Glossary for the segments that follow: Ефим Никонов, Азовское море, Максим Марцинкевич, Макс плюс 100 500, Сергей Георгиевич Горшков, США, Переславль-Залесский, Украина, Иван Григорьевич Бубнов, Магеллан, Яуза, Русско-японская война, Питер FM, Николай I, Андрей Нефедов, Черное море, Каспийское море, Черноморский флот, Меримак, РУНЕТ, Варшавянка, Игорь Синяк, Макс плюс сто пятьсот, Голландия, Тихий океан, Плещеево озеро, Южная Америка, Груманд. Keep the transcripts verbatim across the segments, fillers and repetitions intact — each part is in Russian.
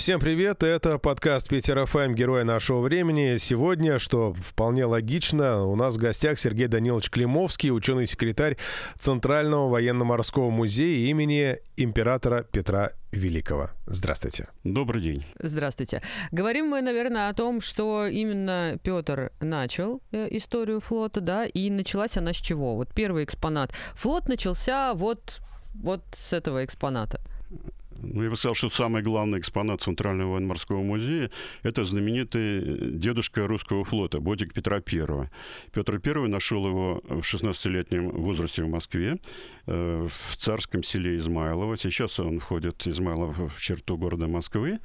Всем привет, это подкаст Питер эф эм «Герои нашего времени». Сегодня, что вполне логично, у нас в гостях Сергей Данилович Климовский, ученый-секретарь Центрального военно-морского музея имени императора Петра Великого. Здравствуйте. Добрый день. Здравствуйте. Говорим мы, наверное, о том, что именно Петр начал историю флота, да, и началась она с чего? Вот первый экспонат. Флот начался вот, вот с этого экспоната. Ну, я бы сказал, что самый главный экспонат Центрального военно-морского музея – это знаменитый дедушка русского флота, бодик Петра Первого. Петр Первый нашел его в шестнадцатилетнем возрасте в Москве, э, в царском селе Измайлово. Сейчас он входит, Измайлово, в черту города Москвы.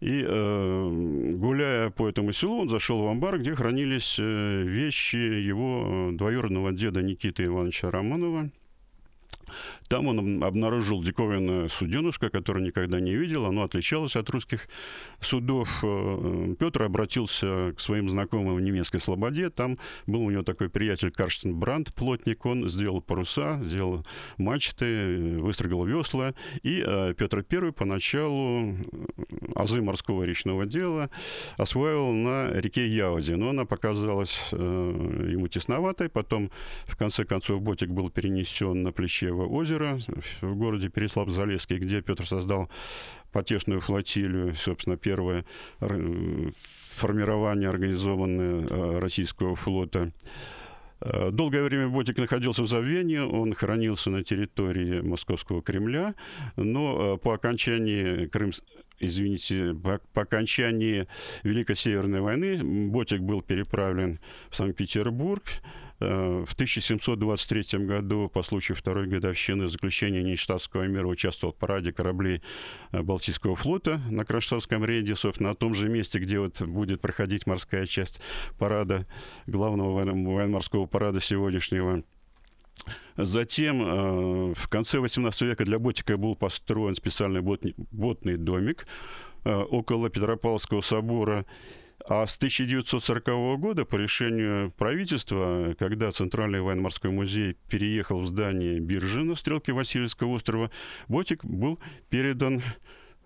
И, э, гуляя по этому селу, он зашел в амбар, где хранились вещи его двоюродного деда Никиты Ивановича Романова. Там он обнаружил диковинную суденушку, которую никогда не видел. Оно отличалось от русских судов. Петр обратился к своим знакомым в немецкой слободе. Там был у него такой приятель Карстен Брандт, плотник. Он сделал паруса, сделал мачты, выстрогал весла. И Петр Первый поначалу азы морского речного дела осваивал на реке Яузе. Но она показалась ему тесноватой. Потом, в конце концов, ботик был перенесен на Плещеево озеро в городе Переславль-Залесский, где Петр создал потешную флотилию, собственно, первое формирование, организованное российского флота. Долгое время ботик находился в забвении, он хранился на территории Московского Кремля, но по окончании Крымской Извините, по, по окончании Великой Северной войны ботик был переправлен в Санкт-Петербург. В тысяча семьсот двадцать третьем году, по случаю второй годовщины заключения Ништадтского мира, участвовал в параде кораблей Балтийского флота на Кронштадтском рейде, собственно, на том же месте, где вот будет проходить морская часть парада, главного военно-морского парада сегодняшнего. Затем в конце восемнадцатого века для ботика был построен специальный ботный домик около Петропавловского собора. А с тысяча девятьсот сорокового года по решению правительства, когда Центральный военно-морской музей переехал в здание биржи на стрелке Васильевского острова, ботик был передан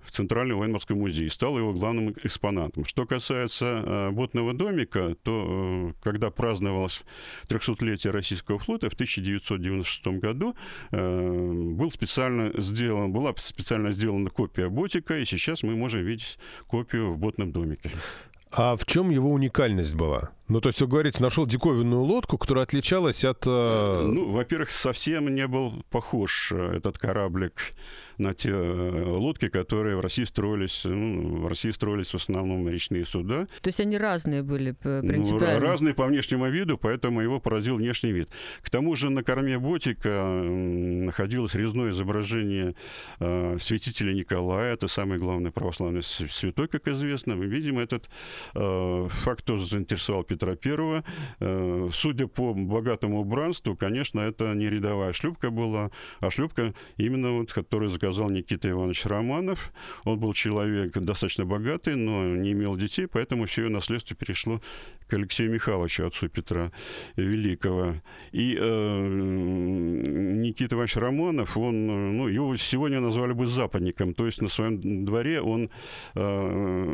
в Центральный военно-морской музей, стал его главным экспонатом. Что касается э, ботного домика, то э, когда праздновалось трехсотлетие российского флота в тысяча девятьсот девяносто шестом году, э, был специально сделан, была специально сделана копия ботика, и сейчас мы можем видеть копию в ботном домике. А в чем его уникальность была? Ну, то есть, вы говорите, нашел диковинную лодку, которая отличалась от... Э... Ну, во-первых, совсем не был похож этот кораблик на те лодки, которые в России строились. Ну, в России строились в основном речные суда. То есть, они разные были принципиально? Ну, разные по внешнему виду, поэтому его поразил внешний вид. К тому же на корме ботика находилось резное изображение э, святителя Николая. Это самый главный православный святой, как известно. Мы видим, этот э, факт тоже заинтересовал Петра Петра Первого. Судя по богатому убранству, конечно, это не рядовая шлюпка была, а шлюпка именно вот, которую заказал Никита Иванович Романов. Он был человек достаточно богатый, но не имел детей, поэтому все ее наследство перешло к Алексею Михайловичу, отцу Петра Великого. И э, Никита Иванович Романов, он, ну, его сегодня назвали бы западником, то есть на своем дворе он, э,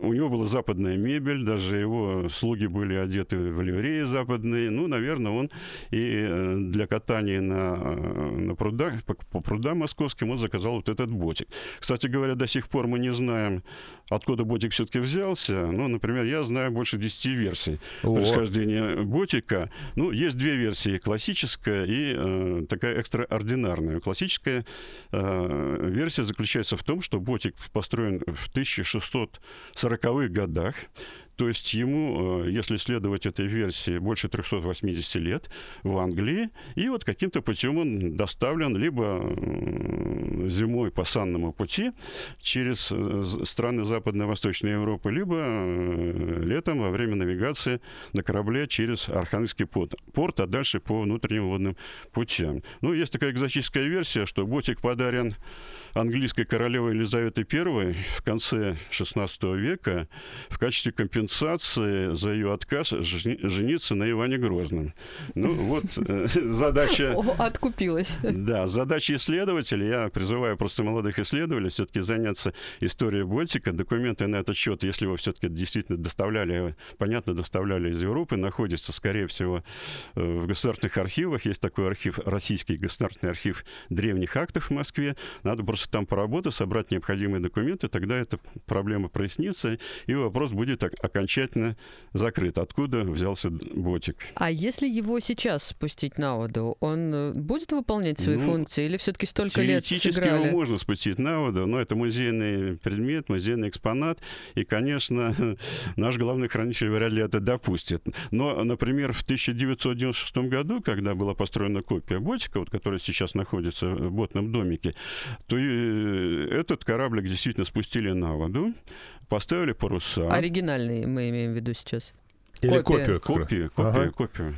у него была западная мебель, даже его слуги были одеты в ливреи западные. Ну, наверное, он и для катания на, на прудах, по, по прудам московским он заказал вот этот ботик. Кстати говоря, до сих пор мы не знаем, откуда ботик все-таки взялся. Ну, например, я знаю больше десяти версий О. происхождения ботика. Ну, есть две версии. Классическая и э, такая экстраординарная. Классическая э, версия заключается в том, что ботик построен в тысяча шестьсот сороковых годах. То есть ему, если следовать этой версии, больше трехсот восьмидесяти лет в Англии. И вот каким-то путем он доставлен либо зимой по санному пути через страны Западно-Восточной Европы, либо летом во время навигации на корабле через Архангельский порт, а дальше по внутренним водным путям. Ну, есть такая экзотическая версия, что ботик подарен английской королевой Елизаветы Первой в конце шестнадцатого века в качестве компенсации компенсации за ее отказ жениться на Иване Грозном. Ну вот задача... Откупилась. Да, задача исследователей, я призываю просто молодых исследователей все-таки заняться историей Балтики. Документы на этот счет, если его все-таки действительно доставляли, понятно, доставляли из Европы, находятся, скорее всего, в государственных архивах. Есть такой архив, Российский государственный архив древних актов в Москве. Надо просто там поработать, собрать необходимые документы, тогда эта проблема прояснится, и вопрос будет окончательно закрыт. Откуда взялся Балтик? А если его сейчас спустить на воду, он будет выполнять свои ну, функции? Или все-таки столько лет сыграли? Теоретически его можно спустить на воду, но это музейный предмет, музейный экспонат, и, конечно, наш главный хранитель вряд ли это допустит. Но, например, в тысяча девятьсот девяносто шестом году, когда была построена копия Балтика, вот, которая сейчас находится в ботном домике, то этот кораблик действительно спустили на воду, поставили паруса. Оригинальный мы имеем в виду сейчас. Или копию. Копию, копию, ага. копию.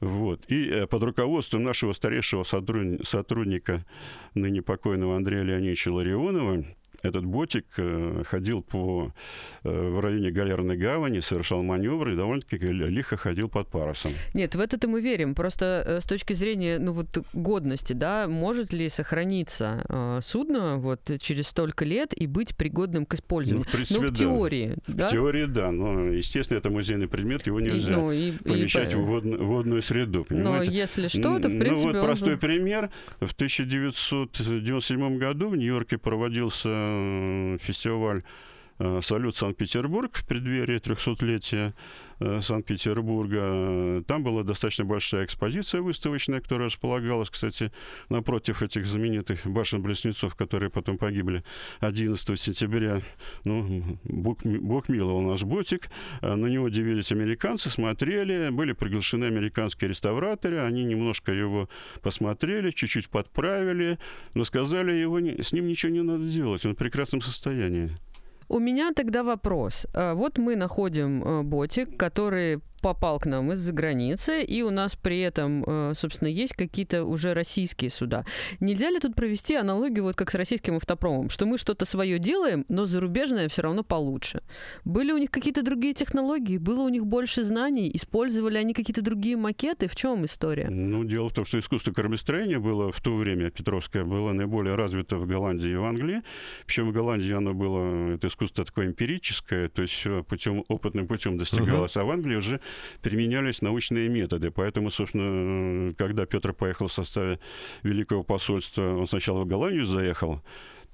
Вот. И э, под руководством нашего старейшего сотруд... сотрудника, ныне покойного Андрея Леонидовича Ларионова, этот Балтик э, ходил по, э, в районе Галерной гавани, совершал маневры и довольно-таки лихо ходил под парусом. Нет, в это-то мы верим. Просто э, с точки зрения ну, вот, годности, да, может ли сохраниться э, судно вот, через столько лет и быть пригодным к использованию? Ну, в принципе, ну, в да. теории. Да? В теории, да. Но, естественно, это музейный предмет, его нельзя и, ну, и, помещать и... в водную, водную среду. Понимаете? Но если что, то в принципе... Ну вот простой он... пример. В тысяча девятьсот девяносто седьмом году в Нью-Йорке проводился фестиваль «Салют Санкт-Петербург» в преддверии трехсотлетия Санкт-Петербурга. Там была достаточно большая экспозиция выставочная, которая располагалась, кстати, напротив этих знаменитых башен-близнецов, которые потом погибли одиннадцатого сентября. Ну, бог, бог миловал наш Балтик. На него дивились американцы, смотрели. Были приглашены американские реставраторы. Они немножко его посмотрели, чуть-чуть подправили, но сказали, его с ним ничего не надо делать. Он в прекрасном состоянии. У меня тогда вопрос. Вот мы находим Балтик, который попал к нам из-за границы, и у нас при этом, собственно, есть какие-то уже российские суда. Нельзя ли тут провести аналогию вот как с российским автопромом, что мы что-то свое делаем, но зарубежное все равно получше? Были у них какие-то другие технологии? Было у них больше знаний? Использовали они какие-то другие макеты? В чем история? Ну, дело в том, что искусство кораблестроения было в то время, петровское, было наиболее развито в Голландии и в Англии. Причем в Голландии оно было, это искусство такое эмпирическое, то есть путем, опытным путем достигалось, uh-huh. а в Англии уже применялись научные методы. Поэтому, собственно, когда Петр поехал в составе Великого посольства, он сначала в Голландию заехал,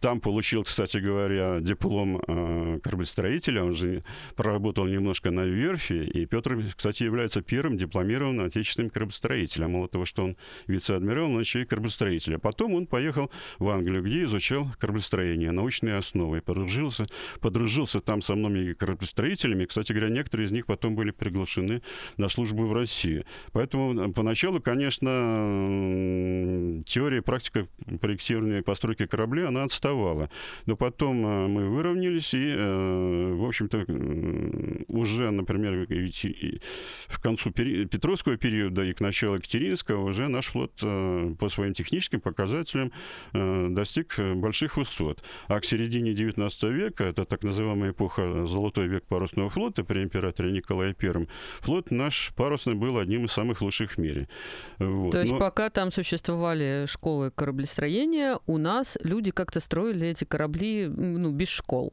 там получил, кстати говоря, диплом э, кораблестроителя. Он же проработал немножко на верфи. И Петр, кстати, является первым дипломированным отечественным кораблестроителем. Мало того, что он вице-адмирал, но еще и кораблестроитель. А потом он поехал в Англию, где изучал кораблестроение, научные основы. И подружился, подружился там со многими кораблестроителями. Кстати говоря, некоторые из них потом были приглашены на службу в Россию. Поэтому поначалу, конечно, теория и практика проектирования и постройки кораблей, она отстала. Но потом мы выровнялись, и, в общем-то, уже, например, в концу Петровского периода и к началу Екатерининского уже наш флот по своим техническим показателям достиг больших высот. А к середине девятнадцатого века, это так называемая эпоха «Золотой век парусного флота» при императоре Николае Первом, флот наш парусный был одним из самых лучших в мире. Вот. То есть Но... пока там существовали школы кораблестроения, у нас люди как-то строили эти корабли ну, без школ.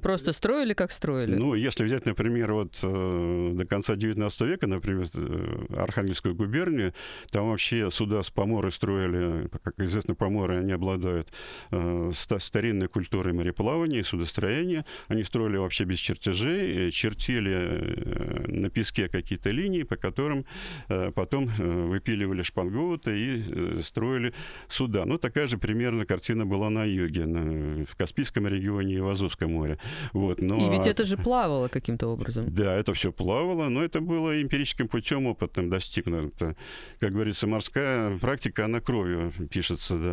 Просто строили, как строили. Ну, если взять, например, вот э, до конца девятнадцатого века, например, э, Архангельскую губернию, там вообще суда с поморы строили, как известно, поморы, они обладают э, ста- старинной культурой мореплавания и судостроения. Они строили вообще без чертежей, чертили э, на песке какие-то линии, по которым э, потом э, выпиливали шпангоуты и э, строили суда. Ну, такая же примерно картина была на юге, на, в Каспийском регионе и в Азовском море. Вот, ну, и ведь а... это же плавало каким-то образом. Да, это все плавало, но это было эмпирическим путем опытным достигнуто. Как говорится, морская практика, она кровью пишется, да.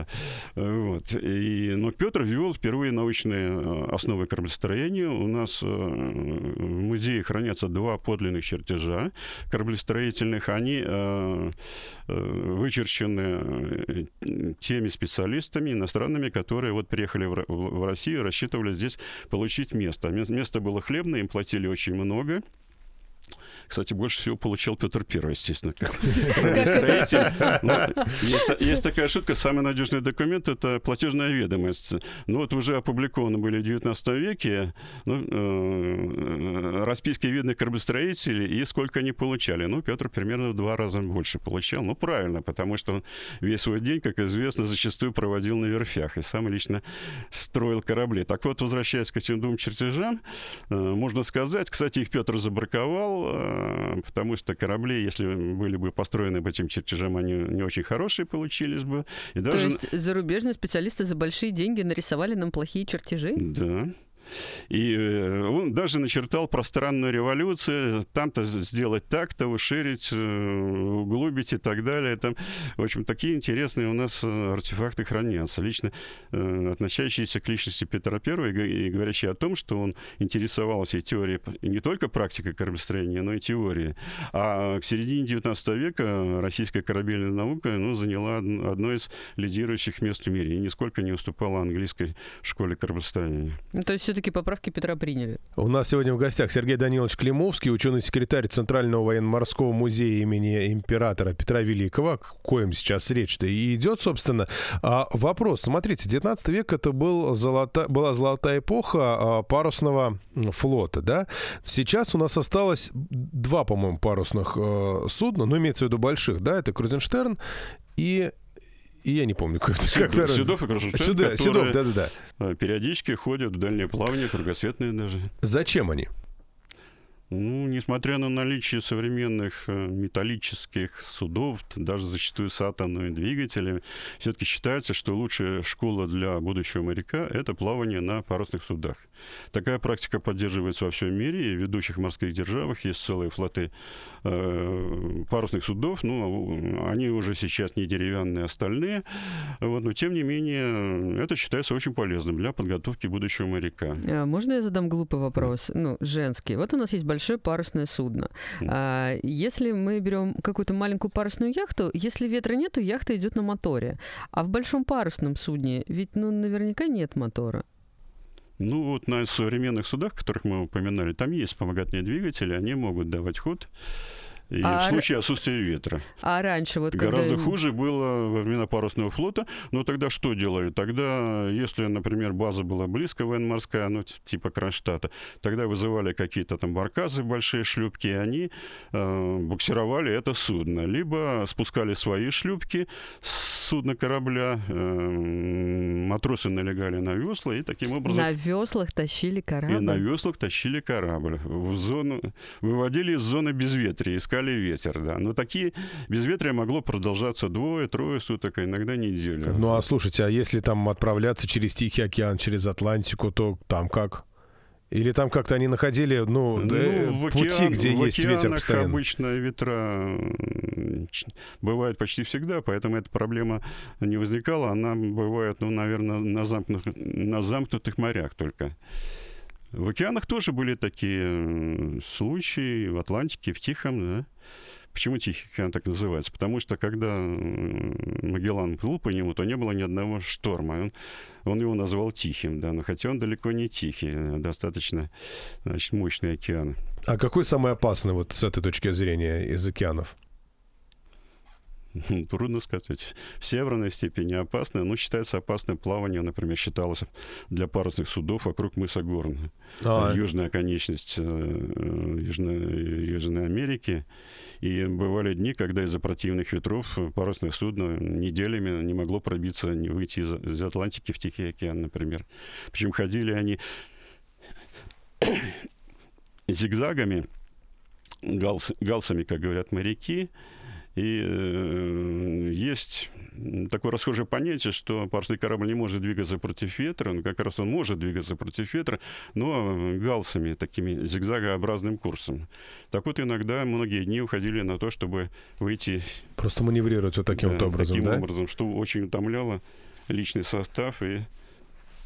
Вот. И... Но Петр ввел впервые научные основы кораблестроения. У нас в музее хранятся два подлинных чертежа кораблестроительных. Они вычерчены теми специалистами иностранными, которые вот приехали в Россию и рассчитывали здесь получить выбрать место. Место было хлебное, им платили очень много. Кстати, больше всего получал Петр Первый, естественно, как строитель. Есть такая шутка, самый надежный документ — это платежная ведомость. Ну вот уже опубликованы были в девятнадцатом веке расписки видных кораблестроителей и сколько они получали. Ну, Петр примерно в два раза больше получал. Ну, правильно, потому что он весь свой день, как известно, зачастую проводил на верфях и сам лично строил корабли. Так вот, возвращаясь к этим двум чертежам, можно сказать, кстати, их Петр забраковал, потому что корабли, если были бы построены по этим чертежам, они не очень хорошие получились бы. И даже... То есть зарубежные специалисты за большие деньги нарисовали нам плохие чертежи? Да. И он даже начертал пространную революцию, там-то сделать так-то, уширить, углубить и так далее. Там, в общем, такие интересные у нас артефакты хранятся, лично относящиеся к личности Петра Первого и говорящие о том, что он интересовался и теорией, и не только практикой кораблестроения, но и теорией. А к середине девятнадцатого века российская корабельная наука, ну, заняла одно из лидирующих мест в мире и нисколько не уступала английской школе кораблестроения. То есть все-таки поправки Петра приняли. У нас сегодня в гостях Сергей Данилович Климовский, ученый-секретарь Центрального военно-морского музея имени императора Петра Великого, о коем сейчас речь-то и идет, собственно. Вопрос. Смотрите, девятнадцатый век это был золота... была золотая эпоха парусного флота, да? Сейчас у нас осталось два, по-моему, парусных судна, ну, имеется в виду больших, да? Это Крузенштерн и... И я не помню, как это... Седов и Кронштадтский рейд, которые да, да, да. периодически ходят в дальнее плавание, кругосветные даже. Зачем они? Ну, несмотря на наличие современных металлических судов, даже зачастую с атомными двигателями, все-таки считается, что лучшая школа для будущего моряка — это плавание на парусных судах. Такая практика поддерживается во всем мире, и в ведущих морских державах есть целые флоты э, парусных судов, ну, они уже сейчас не деревянные, а стальные, вот, но тем не менее это считается очень полезным для подготовки будущего моряка. А можно я задам глупый вопрос? Да. Ну, женский. Вот у нас есть большой большое парусное судно. А если мы берем какую-то маленькую парусную яхту, если ветра нет, то яхта идет на моторе. А в большом парусном судне ведь, ну, наверняка нет мотора. Ну, вот на современных судах, которых мы упоминали, там есть вспомогательные двигатели, они могут давать ход. И а в случае отсутствия ветра. А раньше вот гораздо когда... хуже было во времена парусного флота. Но тогда что делали? Тогда, если, например, база была близко военно-морская, ну, типа Кронштадта, тогда вызывали какие-то там баркасы, большие шлюпки, и они э, буксировали это судно. Либо спускали свои шлюпки с судна корабля, э, матросы налегали на весла, и таким образом... На веслах тащили корабль? И на веслах тащили корабль. В зону... Выводили из зоны безветрия, искали ветер, да. Но такие безветрия могло продолжаться двое-трое суток, а иногда неделю. Ну а слушайте, а если там отправляться через Тихий океан, через Атлантику, то там как? Или там как-то они находили, ну, ну да, пути, океан, где есть ветер постоянно? Обычно ветра бывают почти всегда, поэтому эта проблема не возникала. Она бывает, ну, наверное, на замкнутых, на замкнутых морях только. В океанах тоже были такие случаи, в Атлантике, в Тихом, да. Почему Тихий океан так называется? Потому что, когда Магеллан плыл по нему, то не было ни одного шторма. Он, он его назвал Тихим, да, но хотя он далеко не тихий, достаточно, значит, мощный океан. А какой самый опасный вот с этой точки зрения из океанов? Трудно сказать. Все в равной степени опасны. Ну, считается опасным плавание, например, считалось для парусных судов вокруг мыса Горна. А, Южная конечность Южной, Южной Америки. И бывали дни, когда из-за противных ветров парусное судно неделями не могло пробиться, не выйти из, из Атлантики в Тихий океан, например. Причем ходили они зигзагами, галс, галсами, как говорят моряки. И э, есть такое расхожее понятие, что парусный корабль не может двигаться против ветра. Ну, как раз он может двигаться против ветра, но галсами, такими зигзагообразным курсом. Так вот, иногда многие дни уходили на то, чтобы выйти... Просто маневрировать вот таким да, вот образом, таким да? образом, что очень утомляло личный состав и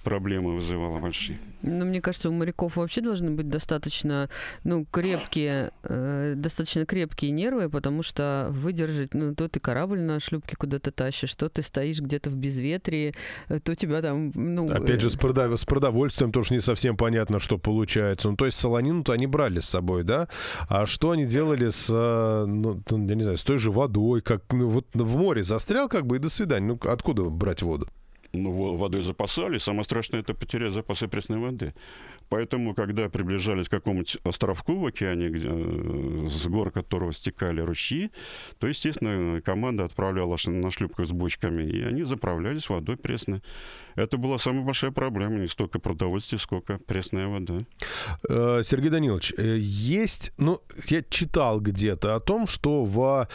проблемы вызывало большие. Ну, мне кажется, у моряков вообще должны быть достаточно, ну, крепкие, э, достаточно крепкие нервы, потому что выдержать, ну, то ты корабль на шлюпке куда-то тащишь, то ты стоишь где-то в безветрии, то тебя там, ну... Опять же, с, продов... с продовольствием тоже не совсем понятно, что получается. Ну, то есть солонину-то они брали с собой, да? А что они делали с, ну, я не знаю, с той же водой, как, ну, вот в море застрял, как бы, и до свидания. Ну, откуда брать воду? Ну, водой запасали. Самое страшное — это потерять запасы пресной воды. Поэтому, когда приближались к какому-нибудь островку в океане, где, с гор которого стекали ручьи, то, естественно, команда отправляла на шлюпках с бочками, и они заправлялись водой пресной. Это была самая большая проблема. Не столько продовольствия, сколько пресная вода. Сергей Данилович, есть... Ну, я читал где-то о том, что в...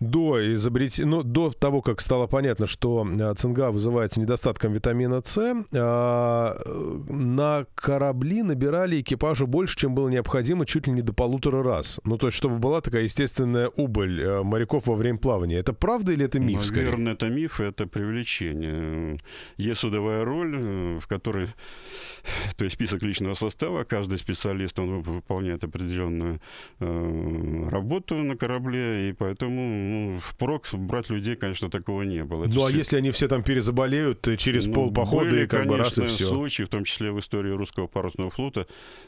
До изобрет... ну, до того, как стало понятно, что цинга вызывается недостатком витамина С, на корабли набирали экипажа больше, чем было необходимо, чуть ли не до полутора раз. Ну, то есть, чтобы была такая естественная убыль моряков во время плавания. Это правда или это миф? Наверное, скорее? Это миф, это преувеличение. Есть судовая роль, в которой, то есть, список личного состава, каждый специалист, он выполняет определенную работу на корабле, и поэтому ну, впрок брать людей, конечно, такого не было. Это ну, все... а если они все там перезаболеют через ну, пол похода были, и как конечно, бы раз и все? Случаи, в том числе в истории Русского парусного флота,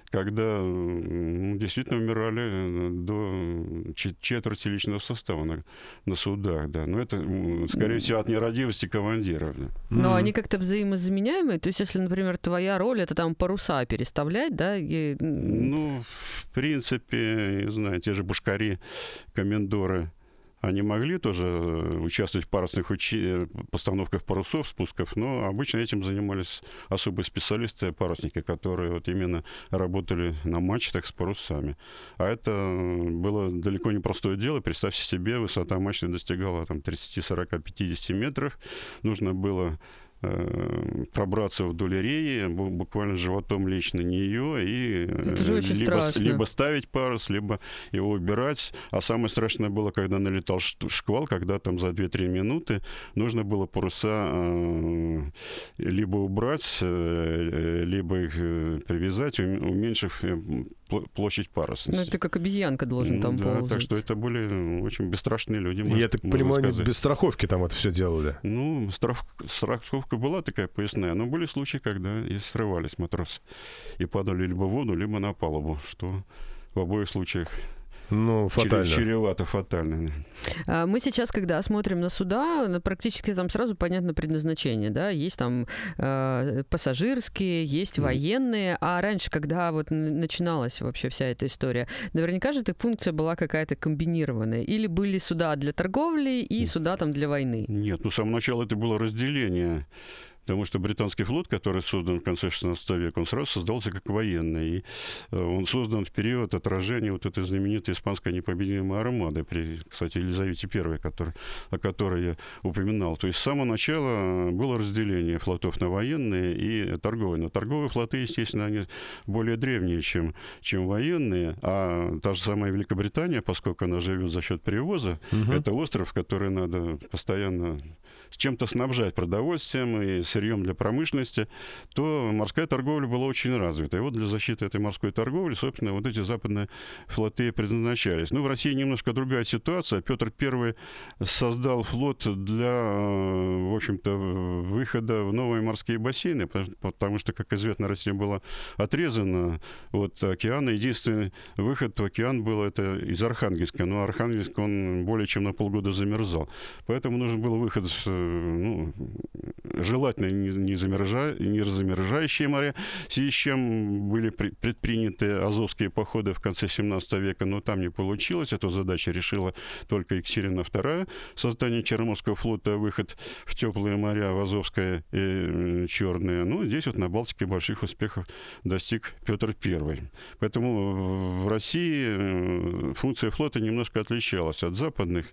когда ну, действительно умирали до четверти личного состава на, на судах, да. Но это, скорее всего, от нерадивости командиров. Да. Но mm-hmm. они как-то взаимозаменяемые? То есть, если, например, твоя роль — это там паруса переставлять, да? И... Ну, в принципе, не знаю, те же бушкари, комендоры, они могли тоже участвовать в парусных учи... постановках парусов, спусков, но обычно этим занимались особые специалисты, парусники, которые вот именно работали на мачтах с парусами. А это было далеко не простое дело. Представьте себе, высота мачты достигала там, тридцать сорок пятьдесят метров. Нужно было пробраться вдоль реи, буквально животом лечь на нее и либо, либо ставить парус, либо его убирать. А самое страшное было, когда налетал шквал, когда там за две-три минуты нужно было паруса э, либо убрать, э, либо их привязать, уменьшив площадь паруса. Ну, это как обезьянка должен ну, там да, ползать. Так что это были очень бесстрашные люди. Можно, Я так понимаю, сказать. Они без страховки там это все делали? Ну, страх... страховка была такая поясная, но были случаи, когда и срывались матросы и падали либо в воду, либо на палубу, что в обоих случаях Ну, фатально. Чревато, фатально. Мы сейчас, когда смотрим на суда, практически там сразу понятно предназначение, да, есть там э, пассажирские, есть военные, а раньше, когда вот начиналась вообще вся эта история, наверняка же эта функция была какая-то комбинированная, или были суда для торговли и суда там для войны? Нет, ну, с самого начала это было разделение. Потому что британский флот, который создан в конце шестнадцатого века, он сразу создался как военный. И он создан в период отражения вот этой знаменитой испанской непобедимой армады, при, кстати, Елизавете Первой, который, о которой я упоминал. То есть с самого начала было разделение флотов на военные и торговые. Но торговые флоты, естественно, они более древние, чем, чем военные. А та же самая Великобритания, поскольку она живет за счет перевоза, угу. это остров, который надо постоянно с чем-то снабжать продовольствием и сырьем для промышленности, то морская торговля была очень развита. И вот для защиты этой морской торговли, собственно, вот эти западные флоты предназначались. Ну, в России немножко другая ситуация. Петр Первый создал флот для, в общем-то, выхода в новые морские бассейны, потому что, как известно, Россия была отрезана от океана. Единственный выход в океан был это из Архангельска. Но Архангельск, он более чем на полгода замерзал. Поэтому нужен был выход с Ну, желательно не, замерза... не размерзающие моря, в связи с чем были предприняты азовские походы в конце семнадцатого века, но там не получилось. Эту задачу решила только Екатерина Вторая. Создание Черноморского флота, выход в теплые моря, в Азовское и Черное. Ну, здесь вот на Балтике больших успехов достиг Петр Первый. Поэтому в России функция флота немножко отличалась от западных,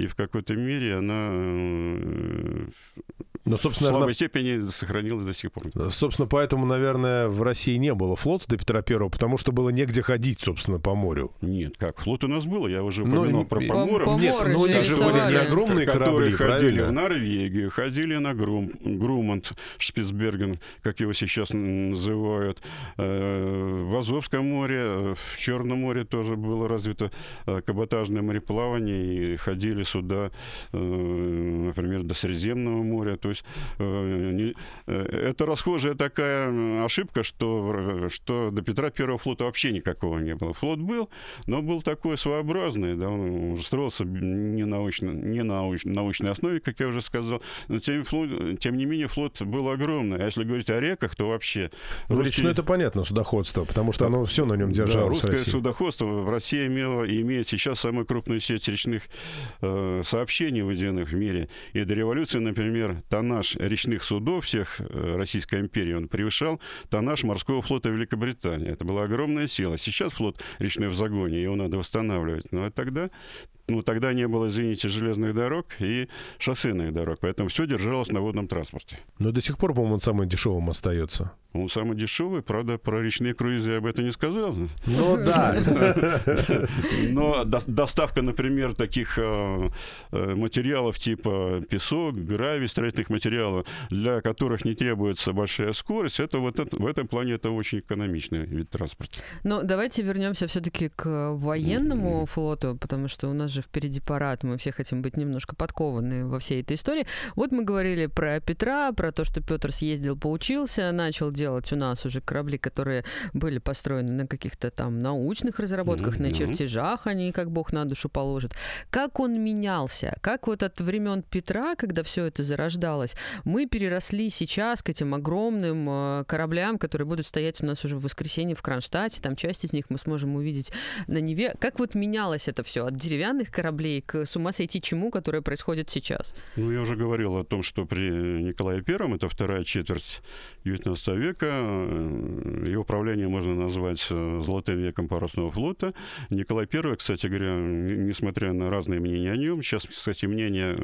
и в какой-то мере она... Но, собственно, в слабой на... степени сохранилось до сих пор. Собственно, поэтому, наверное, в России не было флота до Петра Первого, потому что было негде ходить, собственно, по морю. Нет, как? Флот у нас был, я уже упоминал но, про поморов. По Нет, но это же были не огромные корабли, ходили правильно? В Норвегию, ходили на Грум, Груманд, Шпицберген, как его сейчас называют. В Азовском море, в Черном море тоже было развито каботажное мореплавание, и ходили сюда, например, до Средиземного моря. То есть не, это расхожая такая ошибка, что, что до Петра Первого флота вообще никакого не было. Флот был, но был такой своеобразный, да, он уже строился не, научно, не на науч, научной основе, как я уже сказал, но тем, флот, тем не менее флот был огромный. А если говорить о реках, то вообще... Ну, русский... лично это понятно, судоходство, потому что оно все на нем держалось. Да, русское судоходство в России имело и имеет сейчас самую крупную сеть речных э, сообщений водяных в мире. И до революции, например, тоннаж речных судов всех Российской империи, он превышал тоннаж морского флота Великобритании. Это была огромная сила. Сейчас флот речной в загоне, его надо восстанавливать. Но тогда... Ну, тогда не было, извините, железных дорог и шоссейных дорог, поэтому все держалось на водном транспорте. Но до сих пор, по-моему, он самым дешевым остается. Он самый дешевый, правда, про речные круизы я об этом не сказал. Ну, да. Но доставка, например, таких материалов типа песок, гравий, строительных материалов, для которых не требуется большая скорость, это вот в этом плане это очень экономичный вид транспорта. Но давайте вернемся все-таки к военному флоту, потому что у нас же впереди парад, мы все хотим быть немножко подкованы во всей этой истории. Вот мы говорили про Петра, про то, что Петр съездил, поучился, начал делать у нас уже корабли, которые были построены на каких-то там научных разработках, mm-hmm. на чертежах, они как бог на душу положит. Как он менялся? Как вот от времен Петра, когда все это зарождалось, мы переросли сейчас к этим огромным кораблям, которые будут стоять у нас уже в воскресенье в Кронштадте, там часть из них мы сможем увидеть на Неве. Как вот менялось это все от деревянных кораблей к с ума сойти чему, которое происходит сейчас? Ну, я уже говорил о том, что при Николае Первом, это вторая четверть девятнадцатого века, его управление можно назвать золотым веком парусного флота. Николай Первый, кстати говоря, несмотря на разные мнения о нем, сейчас, кстати, мнение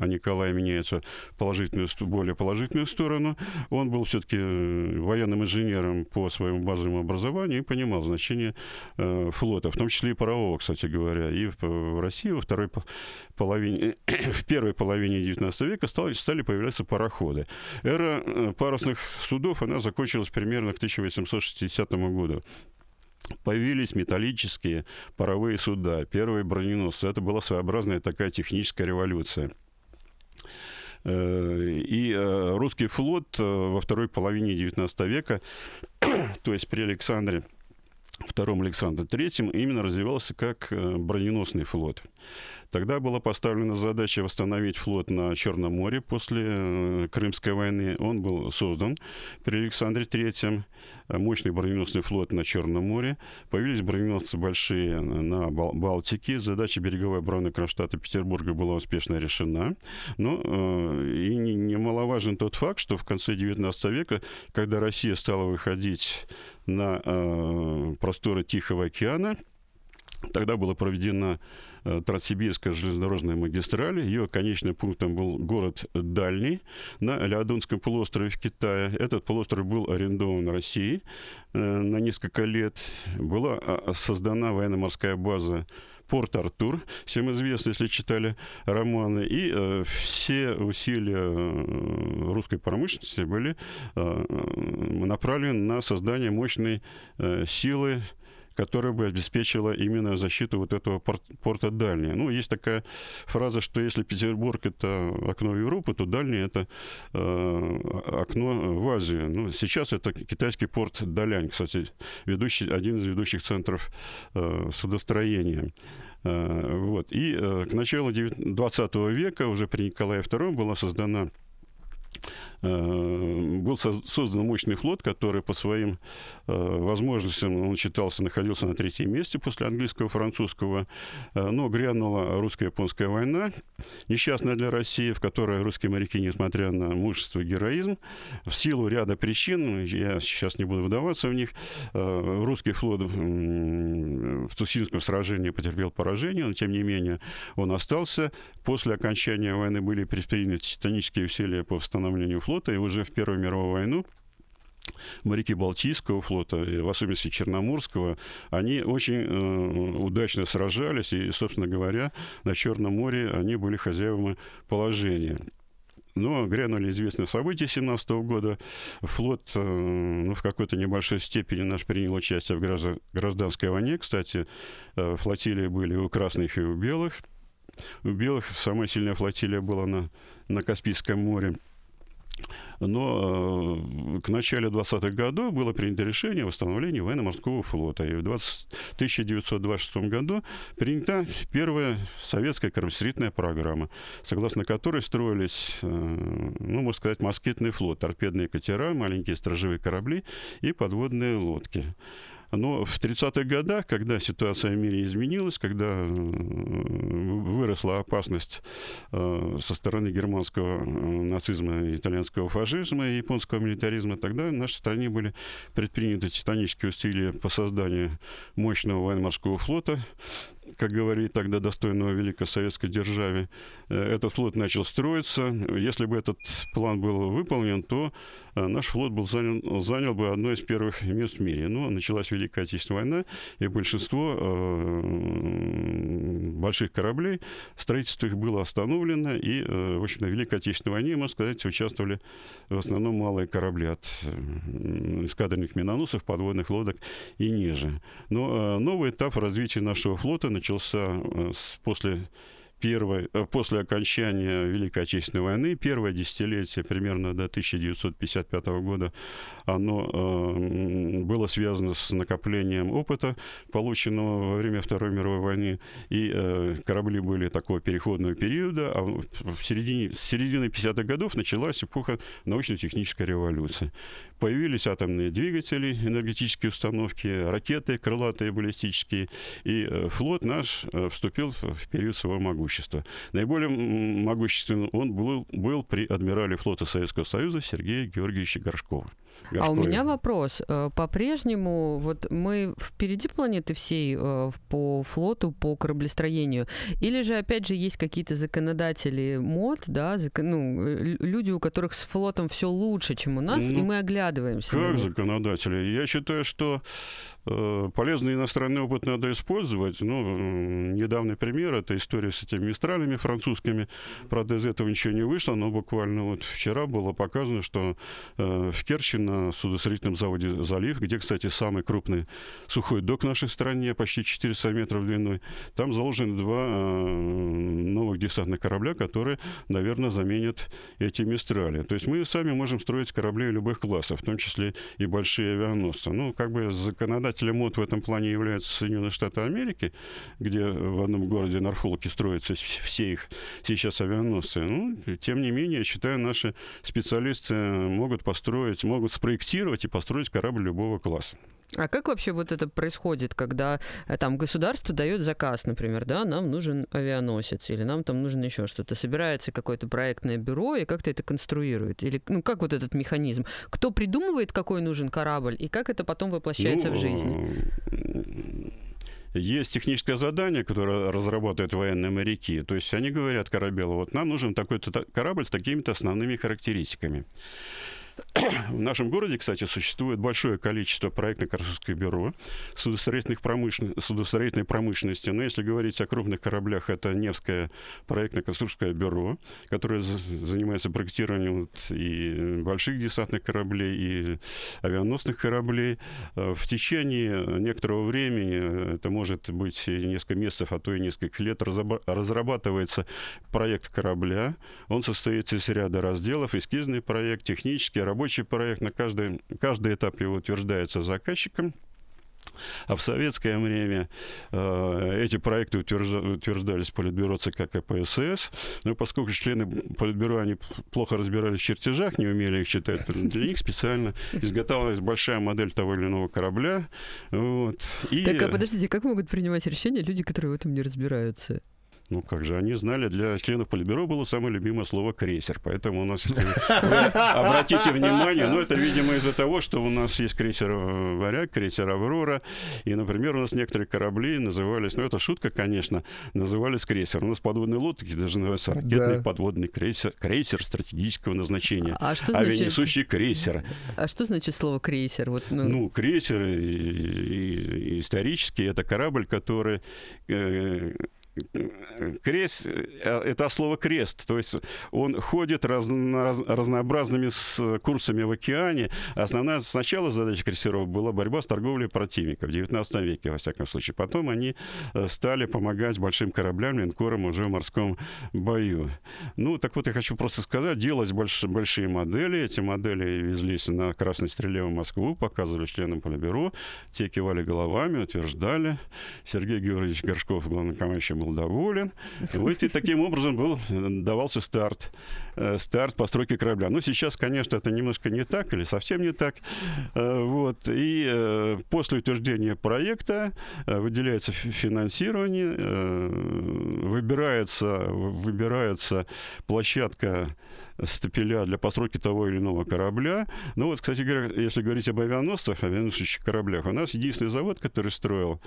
о Николае меняется в положительную, более положительную сторону. Он был все-таки военным инженером по своему базовому образованию и понимал значение флота, в том числе и парового, кстати говоря, и в в России во второй половине, в первой половине девятнадцатого века стали, стали появляться пароходы. Эра парусных судов, она закончилась примерно к тысяча восемьсот шестидесятому году. Появились металлические паровые суда, первые броненосцы. Это была своеобразная такая техническая революция. И русский флот во второй половине девятнадцатого века, то есть при Александре Втором Александре Третьем, именно развивался как броненосный флот. Тогда была поставлена задача восстановить флот на Черном море после Крымской войны. Он был создан при Александре Третьем. Мощный броненосный флот на Черном море. Появились броненосцы большие на Бал- Балтике. Задача береговой обороны Кронштадта и Петербурга была успешно решена. Но э, и немаловажен тот факт, что в конце девятнадцатого века, когда Россия стала выходить на э, просторы Тихого океана, тогда была проведена Транссибирская железнодорожная магистраль. Ее конечным пунктом был город Дальний на Ляодунском полуострове в Китае. Этот полуостров был арендован Россией на несколько лет. Была создана военно-морская база Порт Артур, всем известно, если читали романы, и э, все усилия э, русской промышленности были э, направлены на создание мощной э, силы, которая бы обеспечила именно защиту вот этого порт, порта Дальний. Ну, есть такая фраза, что если Петербург — это окно в Европу, то Дальний — это э, окно в Азию. Ну, сейчас это китайский порт Далянь, кстати, ведущий, один из ведущих центров э, судостроения. Э, вот. И э, к началу двадцатого века, уже при Николае Втором, была создана был создан мощный флот, который по своим возможностям, он считался, находился на третьем месте после английского и французского. Но грянула русско-японская война, несчастная для России, в которой русские моряки, несмотря на мужество и героизм, в силу ряда причин, я сейчас не буду вдаваться в них, русский флот в Цусимском сражении потерпел поражение, но тем не менее он остался. После окончания войны были предприняты титанические усилия по восстановлению флота, и уже в Первую мировую войну моряки Балтийского флота, в особенности Черноморского, они очень э, удачно сражались, и, собственно говоря, на Черном море они были хозяевами положения. Но грянули известные события семнадцатого года. Флот э, ну, в какой-то небольшой степени наш принял участие в граждан, гражданской войне. Кстати, э, флотилии были у красных и у белых. У белых самая сильная флотилия была на, на Каспийском море. Но э, к началу двадцатых годов было принято решение о восстановлении военно-морского флота. И в двадцать, тысяча девятьсот двадцать шестом году принята первая советская кораблестроительная программа, согласно которой строились, э, ну, можно сказать, москитный флот, торпедные катера, маленькие сторожевые корабли и подводные лодки. Но в тридцатых годах, когда ситуация в мире изменилась, когда выросла опасность со стороны германского нацизма, итальянского фашизма и японского милитаризма, тогда в нашей стране были предприняты титанические усилия по созданию мощного военно-морского флота, как говорили тогда, достойного великой советской державе. Этот флот начал строиться. Если бы этот план был выполнен, то наш флот был занял, занял бы одно из первых мест в мире. Но началась Великая Отечественная война, и большинство э, больших кораблей, строительство их было остановлено, и, э, в общем-то, в Великой Отечественной войне, можно сказать, участвовали в основном малые корабли от эскадренных миноносцев, подводных лодок и ниже. Но э, новый этап развития нашего флота начался после, первой, после окончания Великой Отечественной войны. Первое десятилетие, примерно до тысяча девятьсот пятьдесят пятого года, оно э, было связано с накоплением опыта, полученного во время Второй мировой войны. И э, корабли были такого переходного периода, а в середине, с середины пятидесятых годов началась эпоха научно-технической революции. Появились атомные двигатели, энергетические установки, ракеты, крылатые, баллистические. И флот наш вступил в период своего могущества. Наиболее могущественным он был, был при адмирале флота Советского Союза Сергея Георгиевича Горшкова. Горшкове. А у меня вопрос. По-прежнему вот мы впереди планеты всей по флоту, по кораблестроению? Или же, опять же, есть какие-то законодатели мод, да, закон... ну, люди, у которых с флотом все лучше, чем у нас, ну... и мы оглядываемся? Как законодатели? Я считаю, что э, полезный иностранный опыт надо использовать. Ну, недавний пример — это история с этими мистралями французскими. Правда, из этого ничего не вышло, но буквально вот вчера было показано, что э, в Керчи на судостроительном заводе «Залив», где, кстати, самый крупный сухой док в нашей стране, почти четыреста метров длиной, там заложены два э, новых десантных корабля, которые, наверное, заменят эти мистрали. То есть мы сами можем строить корабли любых классов, в том числе и большие авианосцы. Ну, как бы законодателем мод в этом плане являются Соединенные Штаты Америки, где в одном городе Норфолке строятся все их сейчас авианосцы. Ну, тем не менее, я считаю, наши специалисты могут построить, могут спроектировать и построить корабль любого класса. А как вообще вот это происходит, когда там государство дает заказ, например, да, нам нужен авианосец, или нам там нужно еще что-то, собирается какое-то проектное бюро и как-то это конструирует? Или, ну, как вот этот механизм? Кто придумывает, какой нужен корабль, и как это потом воплощается ну, в жизнь? Есть техническое задание, которое разрабатывают военные моряки. То есть они говорят корабелу, вот нам нужен такой-то корабль с такими-то основными характеристиками. В нашем городе, кстати, существует большое количество проектно-конструкторских бюро судостроительных промышл... судостроительной промышленности. Но если говорить о крупных кораблях, это Невское проектно-конструкторское бюро, которое занимается проектированием и больших десантных кораблей, и авианосных кораблей. В течение некоторого времени, это может быть несколько месяцев, а то и нескольких лет, разрабатывается проект корабля. Он состоит из ряда разделов: эскизный проект, технический, рабочий проект. На каждый, каждый этап его утверждается заказчиком. А в советское время э, эти проекты утверждались политбюро ЦК КПСС. Но поскольку члены политбюро они плохо разбирались в чертежах, не умели их читать, для них специально изготавливалась большая модель того или иного корабля. Вот. И... Так, а подождите, как могут принимать решения люди, которые в этом не разбираются? Ну, как же, они знали, для членов политбюро было самое любимое слово «крейсер». Поэтому у нас, обратите внимание, ну, это, видимо, из-за того, что у нас есть крейсер «Варяг», крейсер «Аврора». И, например, у нас некоторые корабли назывались, ну, это шутка, конечно, назывались крейсер. У нас подводные лодки даже называются ракетный подводный крейсер, крейсер стратегического назначения, авианесущий крейсер. А что значит слово «крейсер»? Ну, крейсер исторически это корабль, который... Крест, это слово крест, то есть он ходит разно, раз, разнообразными с, курсами в океане. Основная сначала задача крейсеров была борьба с торговлей противника в девятнадцатом веке, во всяком случае. Потом они стали помогать большим кораблям, линкорам уже в морском бою. Ну, так вот, я хочу просто сказать, делались больш, большие модели. Эти модели везлись на Красной Стреле в Москву, показывали членам политбюро, те кивали головами, утверждали. Сергей Георгиевич Горшков, главнокомандующий, был доволен. Вот и таким образом был, давался старт. Старт постройки корабля. Ну, сейчас, конечно, это немножко не так или совсем не так. Вот. И после утверждения проекта выделяется финансирование, выбирается, выбирается площадка стапеля для постройки того или иного корабля. Ну вот, кстати говоря, если говорить об авианосцах, авианосных кораблях, у нас единственный завод, который строил